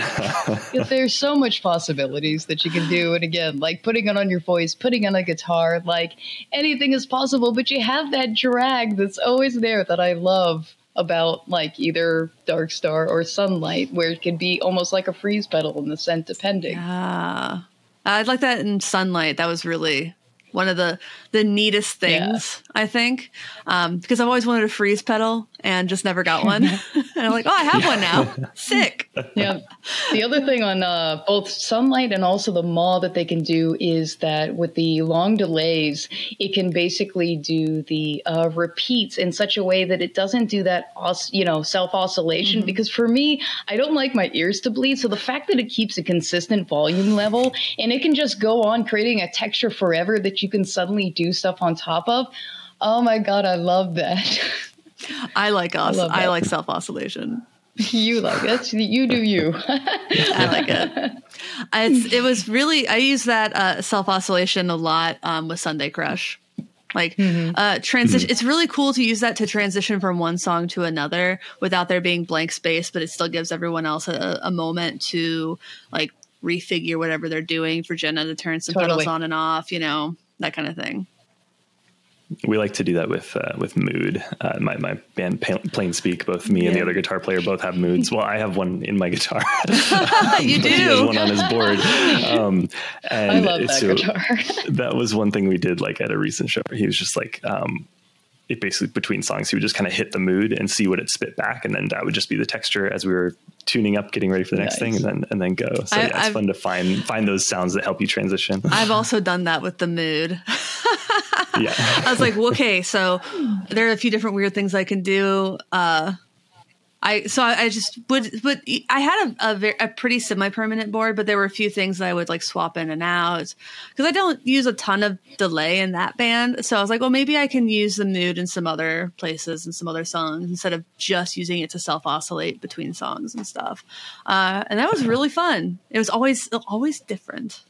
There's so much possibilities that you can do. And again, like putting it on your voice, putting on a guitar, like anything is possible, but you have that drag that's always there that I love about like either Dark Star or Sunlight, where it can be almost like a freeze pedal in the scent depending. Yeah. I'd like that in Sunlight. That was really one of the neatest things, I think, because I've always wanted a freeze pedal and just never got one. And I'm like, oh, I have one now. Sick. Yeah. The other thing on both Sunlight and also the Maw that they can do is that with the long delays, it can basically do the repeats in such a way that it doesn't do that, self-oscillation. Because for me, I don't like my ears to bleed. So the fact that it keeps a consistent volume level and it can just go on creating a texture forever that you can suddenly do stuff on top of. Oh my God, I love that. I like self-oscillation. You like it. You do you. I like it. I use that self-oscillation a lot with Sunday Crush. Like transition. It's really cool to use that to transition from one song to another without there being blank space, but it still gives everyone else a moment to like refigure whatever they're doing for Jenna to turn some pedals on and off, you know, that kind of thing. We like to do that with mood. My band Plain Speak, both me and the other guitar player both have moods. Well, I have one in my guitar. You do. He has one on his board. And I love that guitar. That was one thing we did like at a recent show. He was just like, it basically between songs, he would just kind of hit the mood and see what it spit back, and then that would just be the texture as we were tuning up, getting ready for the next thing, and then go. So it's fun to find those sounds that help you transition. I've also done that with the mood. Yeah. I was like, well, okay, so there are a few different weird things I can do. I just would, but I had a pretty semi-permanent board, but there were a few things that I would like swap in and out because I don't use a ton of delay in that band. So I was like, well, maybe I can use the mood in some other places and some other songs instead of just using it to self-oscillate between songs and stuff. And that was really fun. It was always different.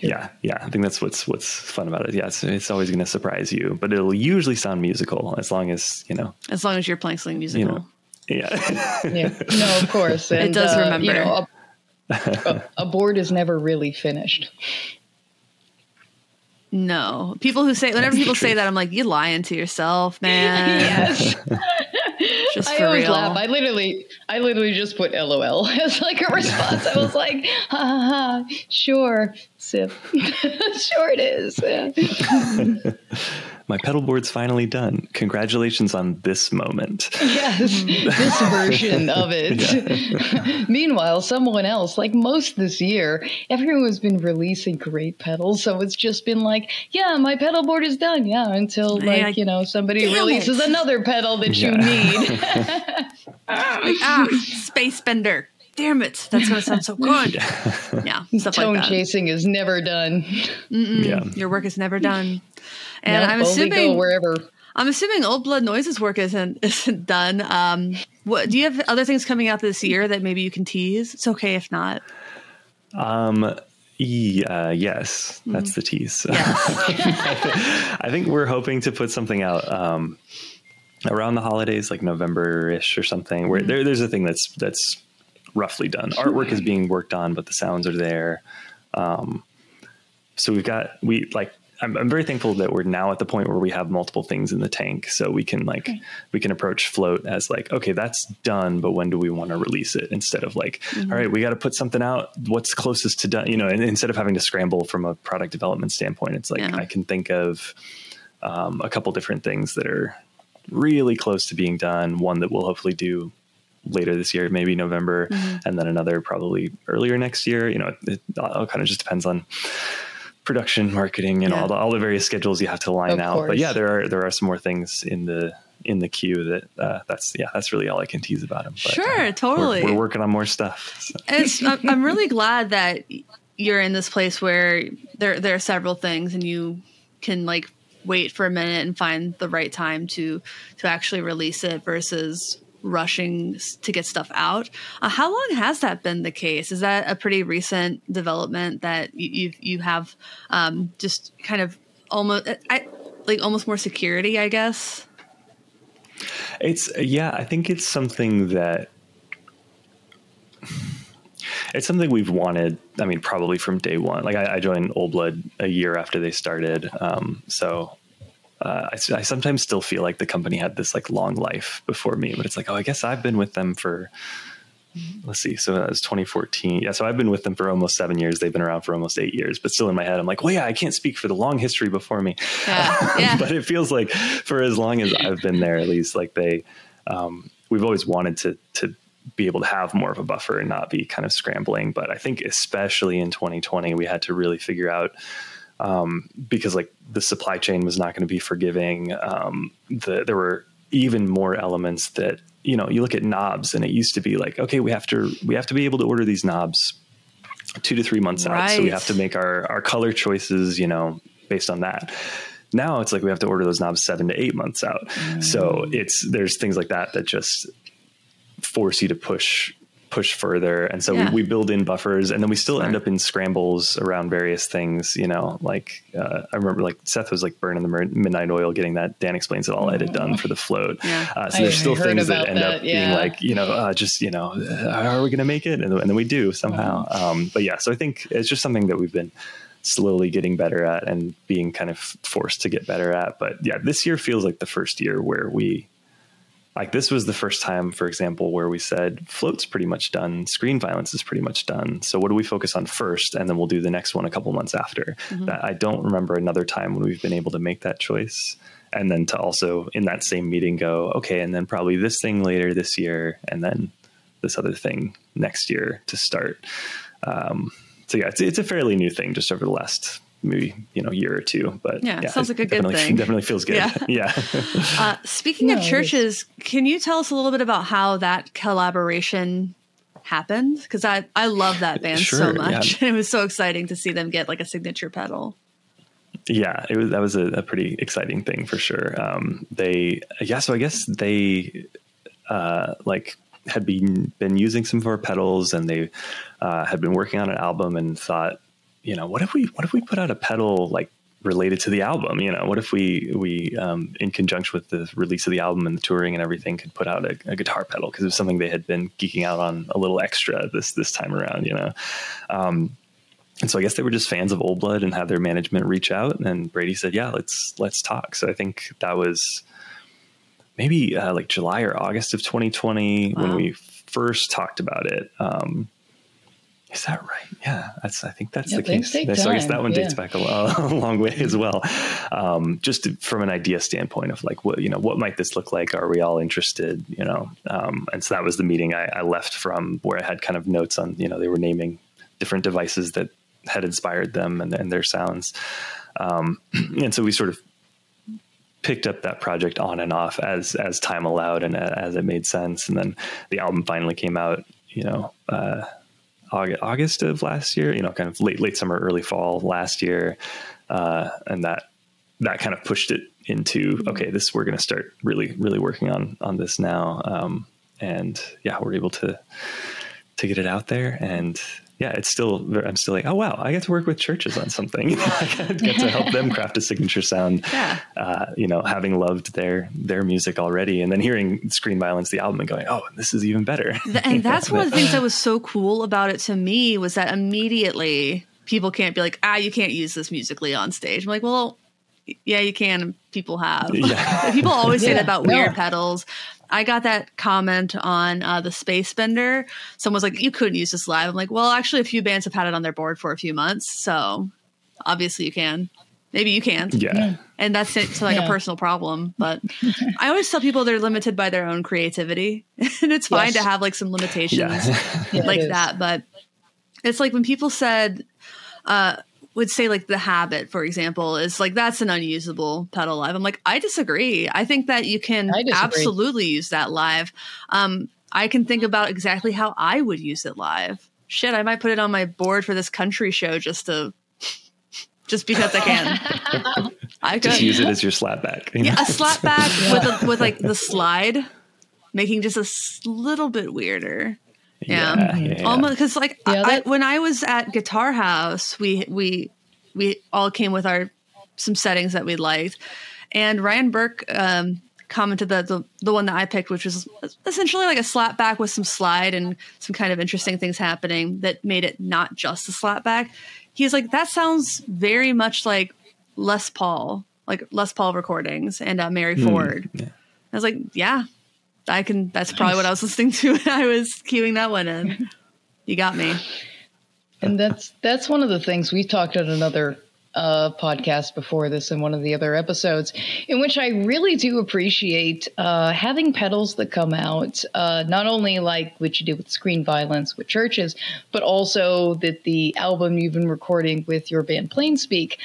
Sure. Yeah. I think that's what's fun about it. Yeah, it's always going to surprise you, but it'll usually sound musical as long as you're playing something musical. You know. Yeah. Yeah. No, of course. And, it does remember. You know, a board is never really finished. No, whenever people say that, I'm like, you lying to yourself, man. Yes. Just I always laugh. I literally just put LOL as like a response. I was like, ha ha ha, sure, sip. Sure it is. Yeah. My pedal board's finally done. Congratulations on this moment. Yes, this version of it. Yeah. Meanwhile, someone else, like most this year, everyone has been releasing great pedals. So it's just been like, yeah, my pedal board is done. Yeah, until somebody releases another pedal that you need. Space Bender. Damn it. That's going to sound so good. Yeah. Stuff like that. Tone chasing is never done. Yeah. Your work is never done. And nope, I'm assuming go wherever. I'm assuming Old Blood Noise's work isn't done. What do you have other things coming out this year that maybe you can tease? It's okay if not. Yes, that's the tease. Yes. I think we're hoping to put something out around the holidays, like November-ish or something. Where there's a thing that's roughly done. Artwork is being worked on, but the sounds are there. So I'm very thankful that we're now at the point where we have multiple things in the tank, so we can we can approach Float as okay, that's done, but when do we want to release it? Instead of all right, we got to put something out. What's closest to done? You know, and instead of having to scramble from a product development standpoint, it's I can think of a couple different things that are really close to being done. One that we'll hopefully do later this year, maybe November, and then another probably earlier next year. You know, it all kind of just depends on production, marketing, and all the various schedules you have to line out. But yeah, there are some more things in the queue that that's really all I can tease about them. But, sure, totally. We're working on more stuff. So. I'm really glad that you're in this place where there are several things, and you can wait for a minute and find the right time to actually release it versus rushing to get stuff out. How long has that been the case? Is that a pretty recent development that you have just kind of almost more security, I guess? I think it's something that it's something we've wanted. I mean, probably from day one. I joined Old Blood a year after they started, so. I sometimes still feel like the company had this long life before me, but it's I guess I've been with them for, let's see. So that was 2014. Yeah. So I've been with them for almost 7 years. They've been around for almost 8 years, but still in my head, I'm I can't speak for the long history before me, but it feels like for as long as I've been there, at least we've always wanted to be able to have more of a buffer and not be kind of scrambling. But I think especially in 2020, we had to really figure out, because the supply chain was not going to be forgiving. There were even more elements that, you look at knobs, and it used to be okay, we have to be able to order these knobs 2 to 3 months out. So we have to make our color choices, based on that. Now it's we have to order those knobs 7 to 8 months out. So there's things like that just force you to push further, and so we build in buffers, and then we still end up in scrambles around various things. I remember Seth was burning the midnight oil getting that Dan Explains It All edit done for the Float. So there's still things that end up being are we going to make it? And then we do somehow. So I think it's just something that we've been slowly getting better at and being kind of forced to get better at. But yeah, this year feels like the first year where we. This was the first time, for example, where we said Float's pretty much done. Screen Violence is pretty much done. So what do we focus on first? And then we'll do the next one a couple months after. That I don't remember another time when we've been able to make that choice. And then to also in that same meeting go, okay, and then probably this thing later this year, and then this other thing next year to start. It's a fairly new thing just over the last maybe year or two, but sounds like a good thing. Definitely feels good. Speaking of Chvrches, can you tell us a little bit about how that collaboration happened? Because I love that band so much. It was so exciting to see them get a signature pedal. That was a pretty exciting thing for sure. They had been using some of our pedals, and they had been working on an album and thought, what if we put out a pedal related to the album? What if we in conjunction with the release of the album and the touring and everything, could put out a guitar pedal? Because it was something they had been geeking out on a little extra this time around, And so I guess they were just fans of Old Blood and had their management reach out, and Brady said, yeah, let's talk. So I think that was maybe July or August of 2020 when we first talked about it. Is that right? Yeah, I think that's the case. So I guess that one dates back a long way as well. Just from an idea standpoint of what might this look like? Are we all interested? And so that was the meeting I left from, where I had kind of notes on, they were naming different devices that had inspired them and their sounds. And so we sort of picked up that project on and off as time allowed and as it made sense. And then the album finally came out, you know, August of last year, you know, kind of late summer, early fall last year. And that kind of pushed it into, okay, this, we're going to start really, really working on this now. And yeah, we're able to get it out there. And yeah, I'm still like, oh wow, I get to work with Chvrches on something. I get to help them craft a signature sound, yeah. You know, having loved their music already, and then hearing Screen Violence, the album, and going, oh, this is even better. And that's one of the things that was so cool about it to me, was that immediately people can't be like, you can't use this musically on stage. I'm like, well, yeah, you can. People have. Yeah. People always say that about weird pedals. I got that comment on the Space Bender. Someone's like, you couldn't use this live. I'm like, well, actually, a few bands have had it on their board for a few months. So obviously you can. Maybe you can't. Yeah. And that's it. So like a personal problem. But I always tell people they're limited by their own creativity. And it's fine to have like some limitations like that. But it's like when people would say like the Habit, for example, is like, that's an unusable pedal live. I'm like, I disagree. I think that you can absolutely use that live. I can think about exactly how I would use it live. Shit, I might put it on my board for this country show just because I can. I just use it as your slapback. You know? Yeah, a slapback with like the slide, making just a little bit weirder. Yeah. Almost because like when I was at Guitar House, we all came with some settings that we liked, and Ryan Burke commented that the one that I picked, which was essentially like a slapback with some slide and some kind of interesting things happening that made it not just a slapback. He's like, that sounds very much like Les Paul recordings and Mary Ford. Yeah. I was like, yeah. That's probably what I was listening to when I was queuing that one in. You got me. And that's one of the things we talked on another podcast before this, in one of the other episodes, in which I really do appreciate having pedals that come out, not only like what you did with Screen Violence with Chvrches, but also that the album you've been recording with your band Plain Speak,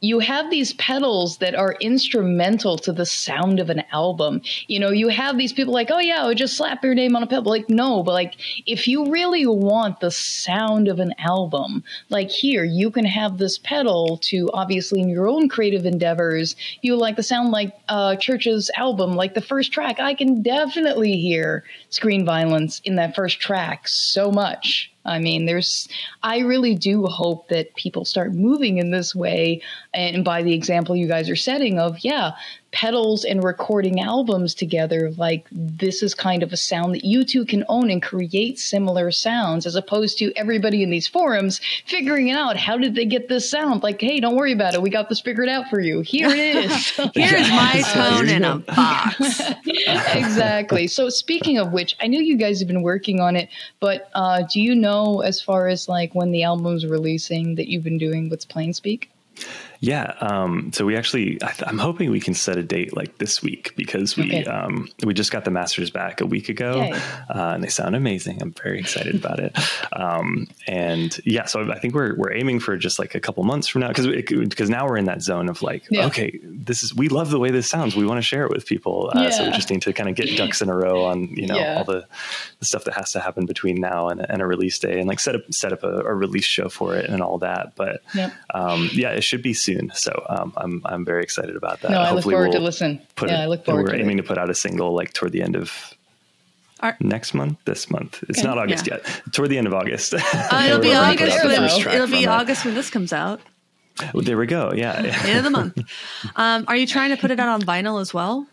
you have these pedals that are instrumental to the sound of an album. You know, you have these people like, oh yeah, I would just slap your name on a pedal. Like, no, but like, if you really want the sound of an album, like here, you can have this pedal to, obviously in your own creative endeavors, you like the sound like Chvrches' album, like the first track. I can definitely hear Screen Violence in that first track so much. I mean, I really do hope that people start moving in this way. And by the example you guys are setting of, pedals and recording albums together, like this is kind of a sound that you two can own and create similar sounds, as opposed to everybody in these forums figuring out how did they get this sound. Like, hey, don't worry about it. We got this figured out for you. Here it is. Here's my tone in a box. Exactly. So speaking of which, I know you guys have been working on it, but do you know, as far as like when the album's releasing, that you've been doing what's Plain Speak? Yeah. So we actually, I'm hoping we can set a date like this week, because we just got the masters back a week ago, and they sound amazing. I'm very excited about it. And yeah, so I think we're aiming for just like a couple months from now, because now we're in that zone of like, okay, we love the way this sounds. We want to share it with people. So we just need to kind of get ducks in a row on, all the stuff that has to happen between now and a release day, and like set up a release show for it and all that. But it should be soon. So I'm very excited about that. No, I look forward to listen. I look forward to it. We're aiming to put out a single like toward the end of this month. It's not August yet. Toward the end of August. It'll be August. It'll be August when this comes out. Well, there we go. Yeah. End of the month. Are you trying to put it out on vinyl as well?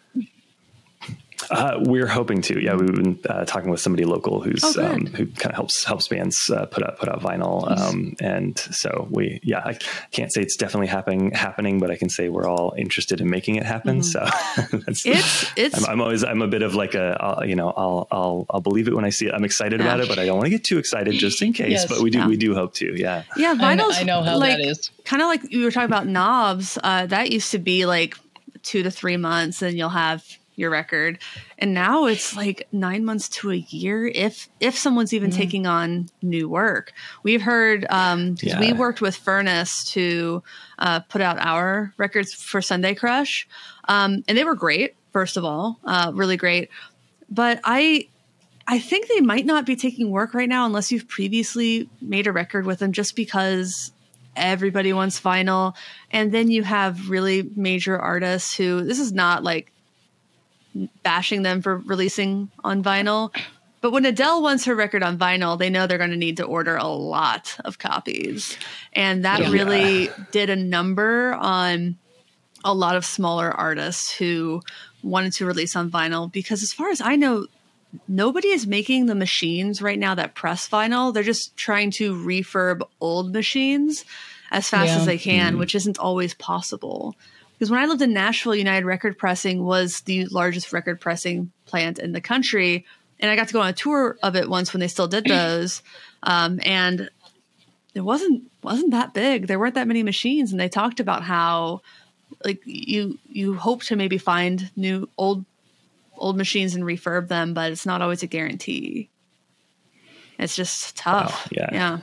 We're hoping to. Yeah, we've been talking with somebody local who's who kind of helps bands put out vinyl. And so I can't say it's definitely happening, but I can say we're all interested in making it happen. Mm-hmm. So I'm a bit of like I'll believe it when I see it. I'm excited about it, but I don't want to get too excited just in case. Yes. But we do hope to. Yeah. Yeah, vinyls. I know how like, that is. Kind of like you were talking about knobs. That used to be like 2 to 3 months, and you'll have your record. And now it's like 9 months to a year if someone's even taking on new work. We've heard, because we worked with Furnace to put out our records for Sunday Crush. And they were great, first of all, really great. But I think they might not be taking work right now unless you've previously made a record with them, just because everybody wants vinyl. And then you have really major artists who, this is not like bashing them for releasing on vinyl, but when Adele wants her record on vinyl, they know they're going to need to order a lot of copies. And that really did a number on a lot of smaller artists who wanted to release on vinyl, because as far as I know, nobody is making the machines right now that press vinyl. They're just trying to refurb old machines as fast as they can, which isn't always possible. Because when I lived in Nashville, United Record Pressing was the largest record pressing plant in the country. And I got to go on a tour of it once when they still did those. And it wasn't that big. There weren't that many machines. And they talked about how like you hope to maybe find new old machines and refurb them, but it's not always a guarantee. It's just tough. Wow, yeah.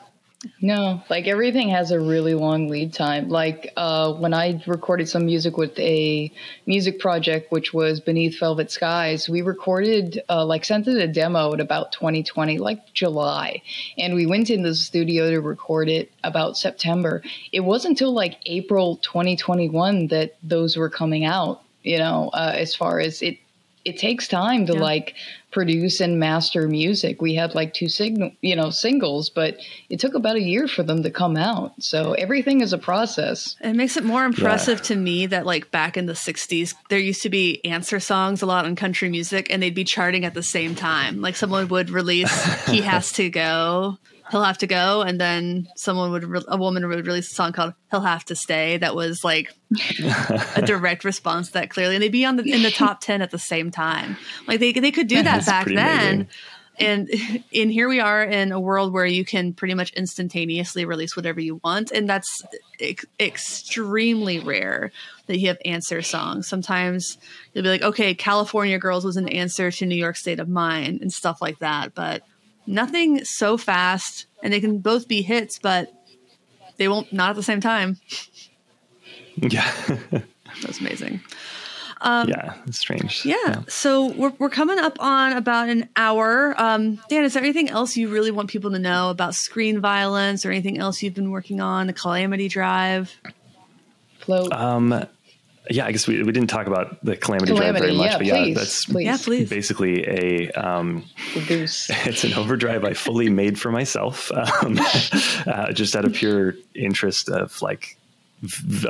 No, like everything has a really long lead time. Like when I recorded some music with a music project, which was Beneath Velvet Skies, we recorded, sent it a demo in about 2020, like July. And we went into the studio to record it about September. It wasn't until like April 2021 that those were coming out, as far as it takes time to produce and master music. We had like two singles, but it took about a year for them to come out. So everything is a process. It makes it more impressive to me that like back in the 60s, there used to be answer songs a lot on country music, and they'd be charting at the same time. Like someone would release He'll Have to Go, and then a woman would release a song called He'll Have to Stay that was like a direct response to that, clearly, and they'd be in the top 10 at the same time. Like they could do that back then, and here we are in a world where you can pretty much instantaneously release whatever you want, and that's extremely rare that you have answer songs. Sometimes you'll be like, okay, California Girls was an answer to New York State of Mind and stuff like that, but nothing so fast, and they can both be hits, but they won't, not at the same time. Yeah. That's amazing. It's strange. Yeah. So we're coming up on about an hour. Dan, is there anything else you really want people to know about Screen Violence or anything else you've been working on, the Calamity Drive? Float. I guess we didn't talk about the Calamity Drive very much, but that's basically a it's an overdrive I fully made for myself, just out of pure interest of like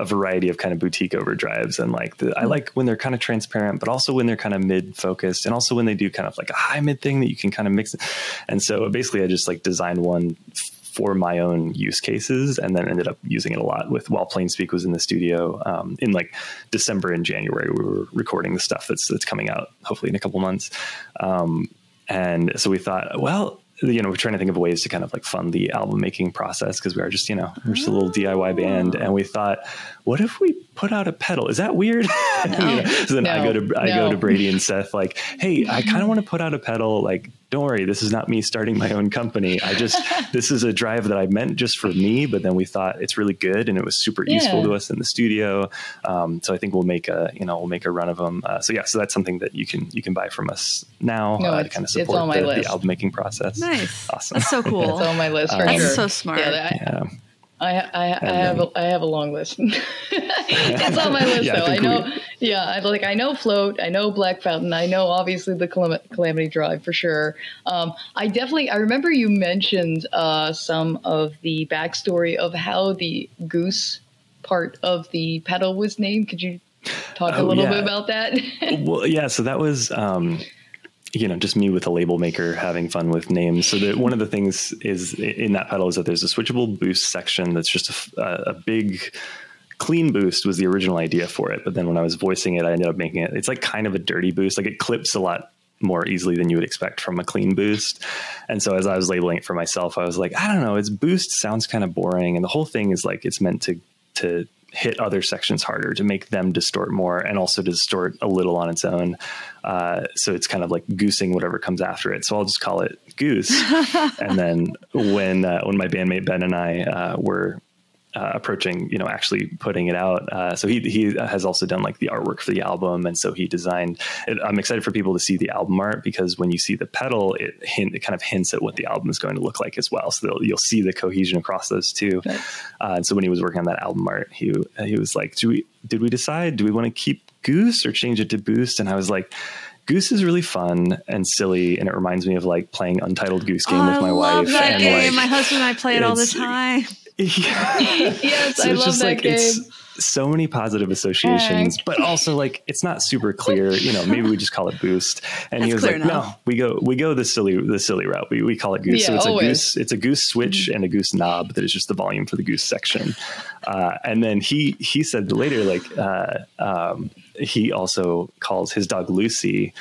a variety of kind of boutique overdrives, and like I like when they're kind of transparent, but also when they're kind of mid focused, and also when they do kind of like a high mid thing that you can kind of mix. And so basically, I just like designed one for my own use cases, and then ended up using it a lot while Plain Speak was in the studio in like December and January. We were recording the stuff that's coming out hopefully in a couple months. And so we thought, we're trying to think of ways to kind of like fund the album making process, because we are just, we're just a little DIY band. And we thought, what if we put out a pedal? Is that weird? So then I go to Brady and Seth like, hey, I kind of want to put out a pedal. Like, don't worry, this is not me starting my own company. This is a drive that I meant just for me, but then we thought it's really good and it was super useful to us in the studio. So I think we'll make a run of them. So that's something that you can buy from us now to kind of support the album making process. Nice. Awesome. That's so cool. It's on my list. For That's sure. so smart. Yeah. I have a long list. It's on my list though. I know Float, I know Black Fountain, I know obviously the Calamity Drive for sure. I remember you mentioned some of the backstory of how the goose part of the pedal was named. Could you talk a little bit about that? So that was just me with a label maker having fun with names. So that one of the things is in that pedal is that there's a switchable boost section. That's just a big clean boost was the original idea for it. But then when I was voicing it, I ended up making it's like kind of a dirty boost. Like it clips a lot more easily than you would expect from a clean boost. And so as I was labeling it for myself, I was like, I don't know, it's boost sounds kind of boring. And the whole thing is like, it's meant to hit other sections harder, to make them distort more, and also to distort a little on its own. So it's kind of like goosing whatever comes after it. So I'll just call it Goose. And then when my bandmate Ben and I were approaching, you know, actually putting it out. So he has also done like the artwork for the album. And so he designed it. I'm excited for people to see the album art, because when you see the pedal, it kind of hints at what the album is going to look like as well. So you'll see the cohesion across those two. Right. And so when he was working on that album art, he was like, did we decide, do we want to keep Goose or change it to Boost? And I was like, Goose is really fun and silly, and it reminds me of like playing Untitled Goose Game with my wife. I love that game. Like, my husband and I play it all the time. Yeah. Yes, so I love that game. It's so many positive associations, but also like it's not super clear. You know, maybe we just call it Boost. And he was like, "No, we go the silly route. We call it Goose." Yeah, so it's always a goose. It's a goose switch and a goose knob that is just the volume for the goose section. And then he said later, like he also calls his dog Lucy.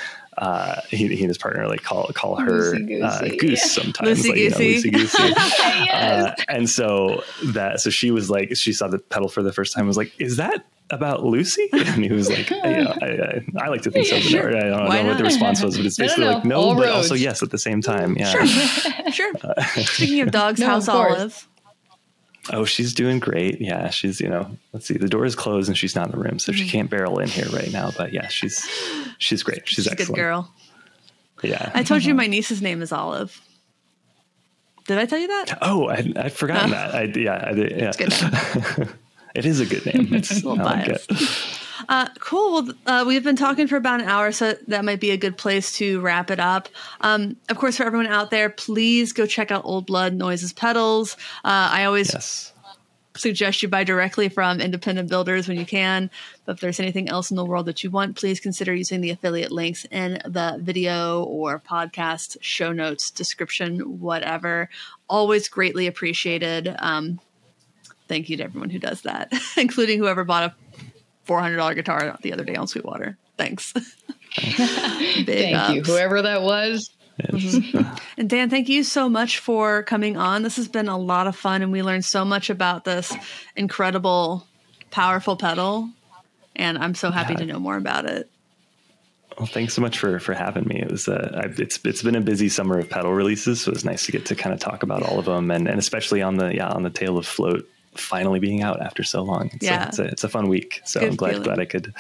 He and his partner like call her Goose sometimes, like, you know, Lucy Goosey. Yes. And so she was like, she saw the pedal for the first time, was like, is that about Lucy? And he was like, I like to think so. Sure. I don't know what the response was, but it's basically like, no, all but roads. Also yes at the same time. Yeah. Sure. Speaking of dogs, how's Olive? Oh, she's doing great. Yeah, she's, you know, let's see, the door is closed and she's not in the room, so she can't barrel in here right now. But yeah, she's great. She's excellent. A good girl. Yeah. I told you my niece's name is Olive. Did I tell you that? Oh, I'd forgotten that. I did. It's good. It is a good name. It's a little biased. Like it. Cool. Well, we've been talking for about an hour, so that might be a good place to wrap it up. Of course, for everyone out there, please go check out Old Blood Noise's pedals. I always suggest you buy directly from independent builders when you can. But if there's anything else in the world that you want, please consider using the affiliate links in the video or podcast show notes, description, whatever. Always greatly appreciated. Thank you to everyone who does that, including whoever bought a $400 guitar the other day on Sweetwater. Thanks. Thank you, whoever that was. Mm-hmm. And Dan, thank you so much for coming on. This has been a lot of fun, and we learned so much about this incredible, powerful pedal. And I'm so happy to know more about it. Well, thanks so much for having me. It was it's been a busy summer of pedal releases, so it's nice to get to kind of talk about all of them, and especially on the tail of Float finally being out after so long. It's a fun week. So I'm glad I could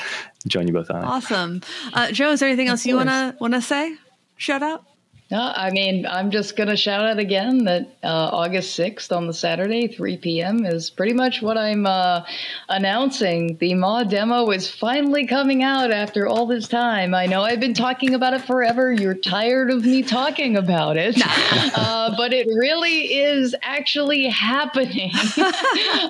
join you both on. Awesome. Joe, is there anything else you wanna say? Shout out? No, I mean, I'm just gonna shout out again that August 6th on the Saturday, 3 p.m. is pretty much what I'm announcing. The Maw demo is finally coming out after all this time. I know I've been talking about it forever. You're tired of me talking about it, but it really is actually happening.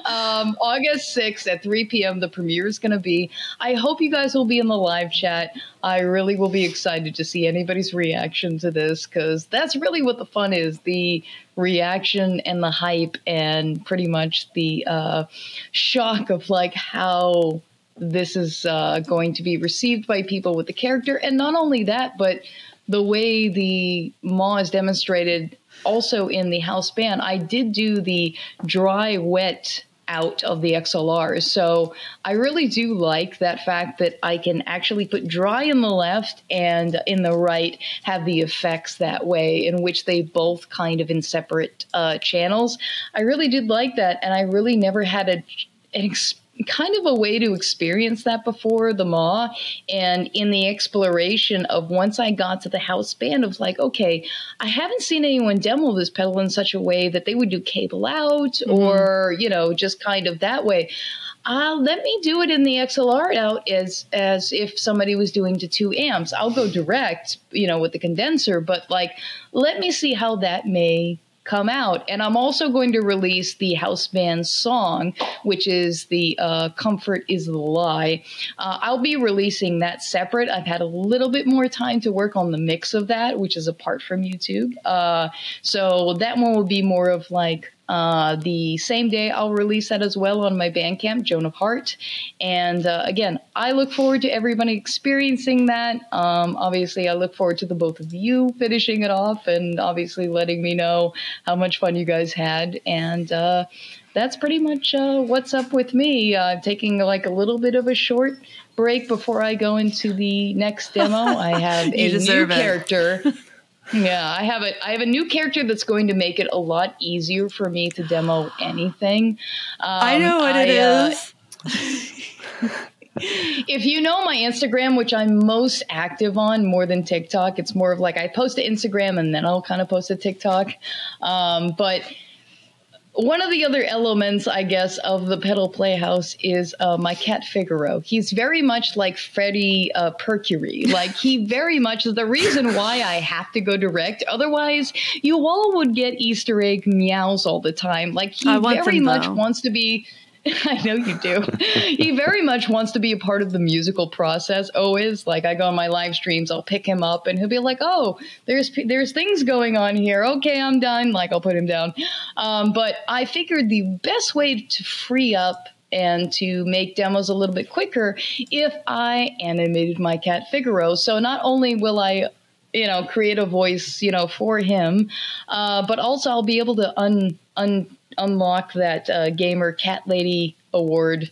August 6th at 3 p.m. the premiere is gonna be. I hope you guys will be in the live chat. I really will be excited to see anybody's reaction to this, because that's really what the fun is, the reaction and the hype and pretty much the shock of like how this is going to be received by people with the character. And not only that, but the way the Maw is demonstrated also in the house band. I did do the dry wet out of the XLR. So I really do like that fact that I can actually put dry in the left and in the right have the effects that way, in which they both kind of in separate channels. I really did like that. And I really never had a way to experience that before the Maw. And in the exploration of once I got to the house band, I was like, okay, I haven't seen anyone demo this pedal in such a way that they would do cable out or, you know, just kind of that way. Let me do it in the XLR out as if somebody was doing to 2 amps. I'll go direct, you know, with the condenser, but like, let me see how that may come out. And I'm also going to release the house band song, which is the Comfort is the Lie. I'll be releasing that separate. I've had a little bit more time to work on the mix of that, which is apart from YouTube. So that one will be more of like The same day, I'll release that as well on my Bandcamp, Joan of Heart. And again, I look forward to everybody experiencing that. Obviously, I look forward to the both of you finishing it off and obviously letting me know how much fun you guys had. And that's pretty much what's up with me. Taking like a little bit of a short break before I go into the next demo. I have a new character. Yeah, I have a new character that's going to make it a lot easier for me to demo anything. I know what it is. If you know my Instagram, which I'm most active on more than TikTok, it's more of like I post to Instagram and then I'll kind of post to TikTok. But one of the other elements, I guess, of the Pedal Playhouse is my cat Figaro. He's very much like Freddie Mercury. Like, he very much is the reason why I have to go direct. Otherwise, you all would get Easter egg meows all the time. Like, he very much wants to be... I know you do. He very much wants to be a part of the musical process. Always, like I go on my live streams, I'll pick him up and he'll be like, "Oh, there's things going on here. Okay, I'm done." Like I'll put him down. But I figured the best way to free up and to make demos a little bit quicker if I animated my cat Figaro. So not only will I, create a voice, for him, but also I'll be able to unlock that Gamer Cat Lady Award.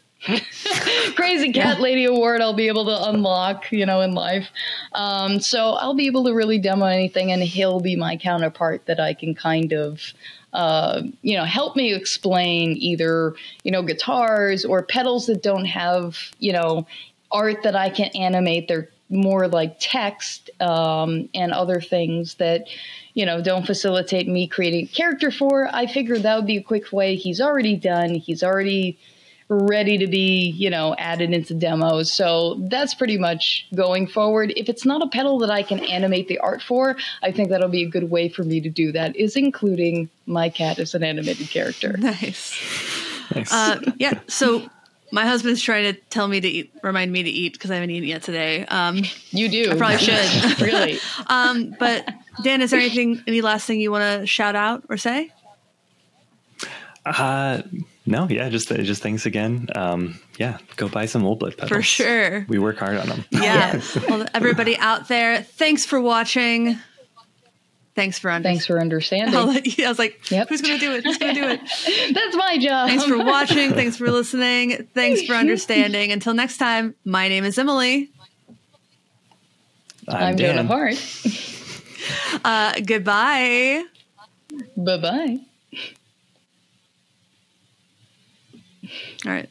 Crazy Cat Lady Award I'll be able to unlock, in life. So I'll be able to really demo anything, and he'll be my counterpart that I can kind of, help me explain either, guitars or pedals that don't have, art that I can animate. They're more like text and other things that, don't facilitate me creating a character for. I figured that would be a quick way. He's already done. He's already ready to be, added into demos. So that's pretty much going forward. If it's not a pedal that I can animate the art for, I think that'll be a good way for me to do that, is including my cat as an animated character. Nice. Yeah. So my husband's trying to tell me to remind me to eat because I haven't eaten yet today. You do. I probably should. Really. But Dan, is there any last thing you want to shout out or say? No. Yeah. Just thanks again. Go buy some Old Blood pedals. For sure. We work hard on them. Yeah. Well, everybody out there, thanks for watching. Thanks for understanding. I was like, yep. Who's going to do it? That's my job. Thanks for watching. Thanks for listening. Thanks for understanding. Until next time, my name is Emily. I'm Joan of Heart. Goodbye. Bye-bye. All right.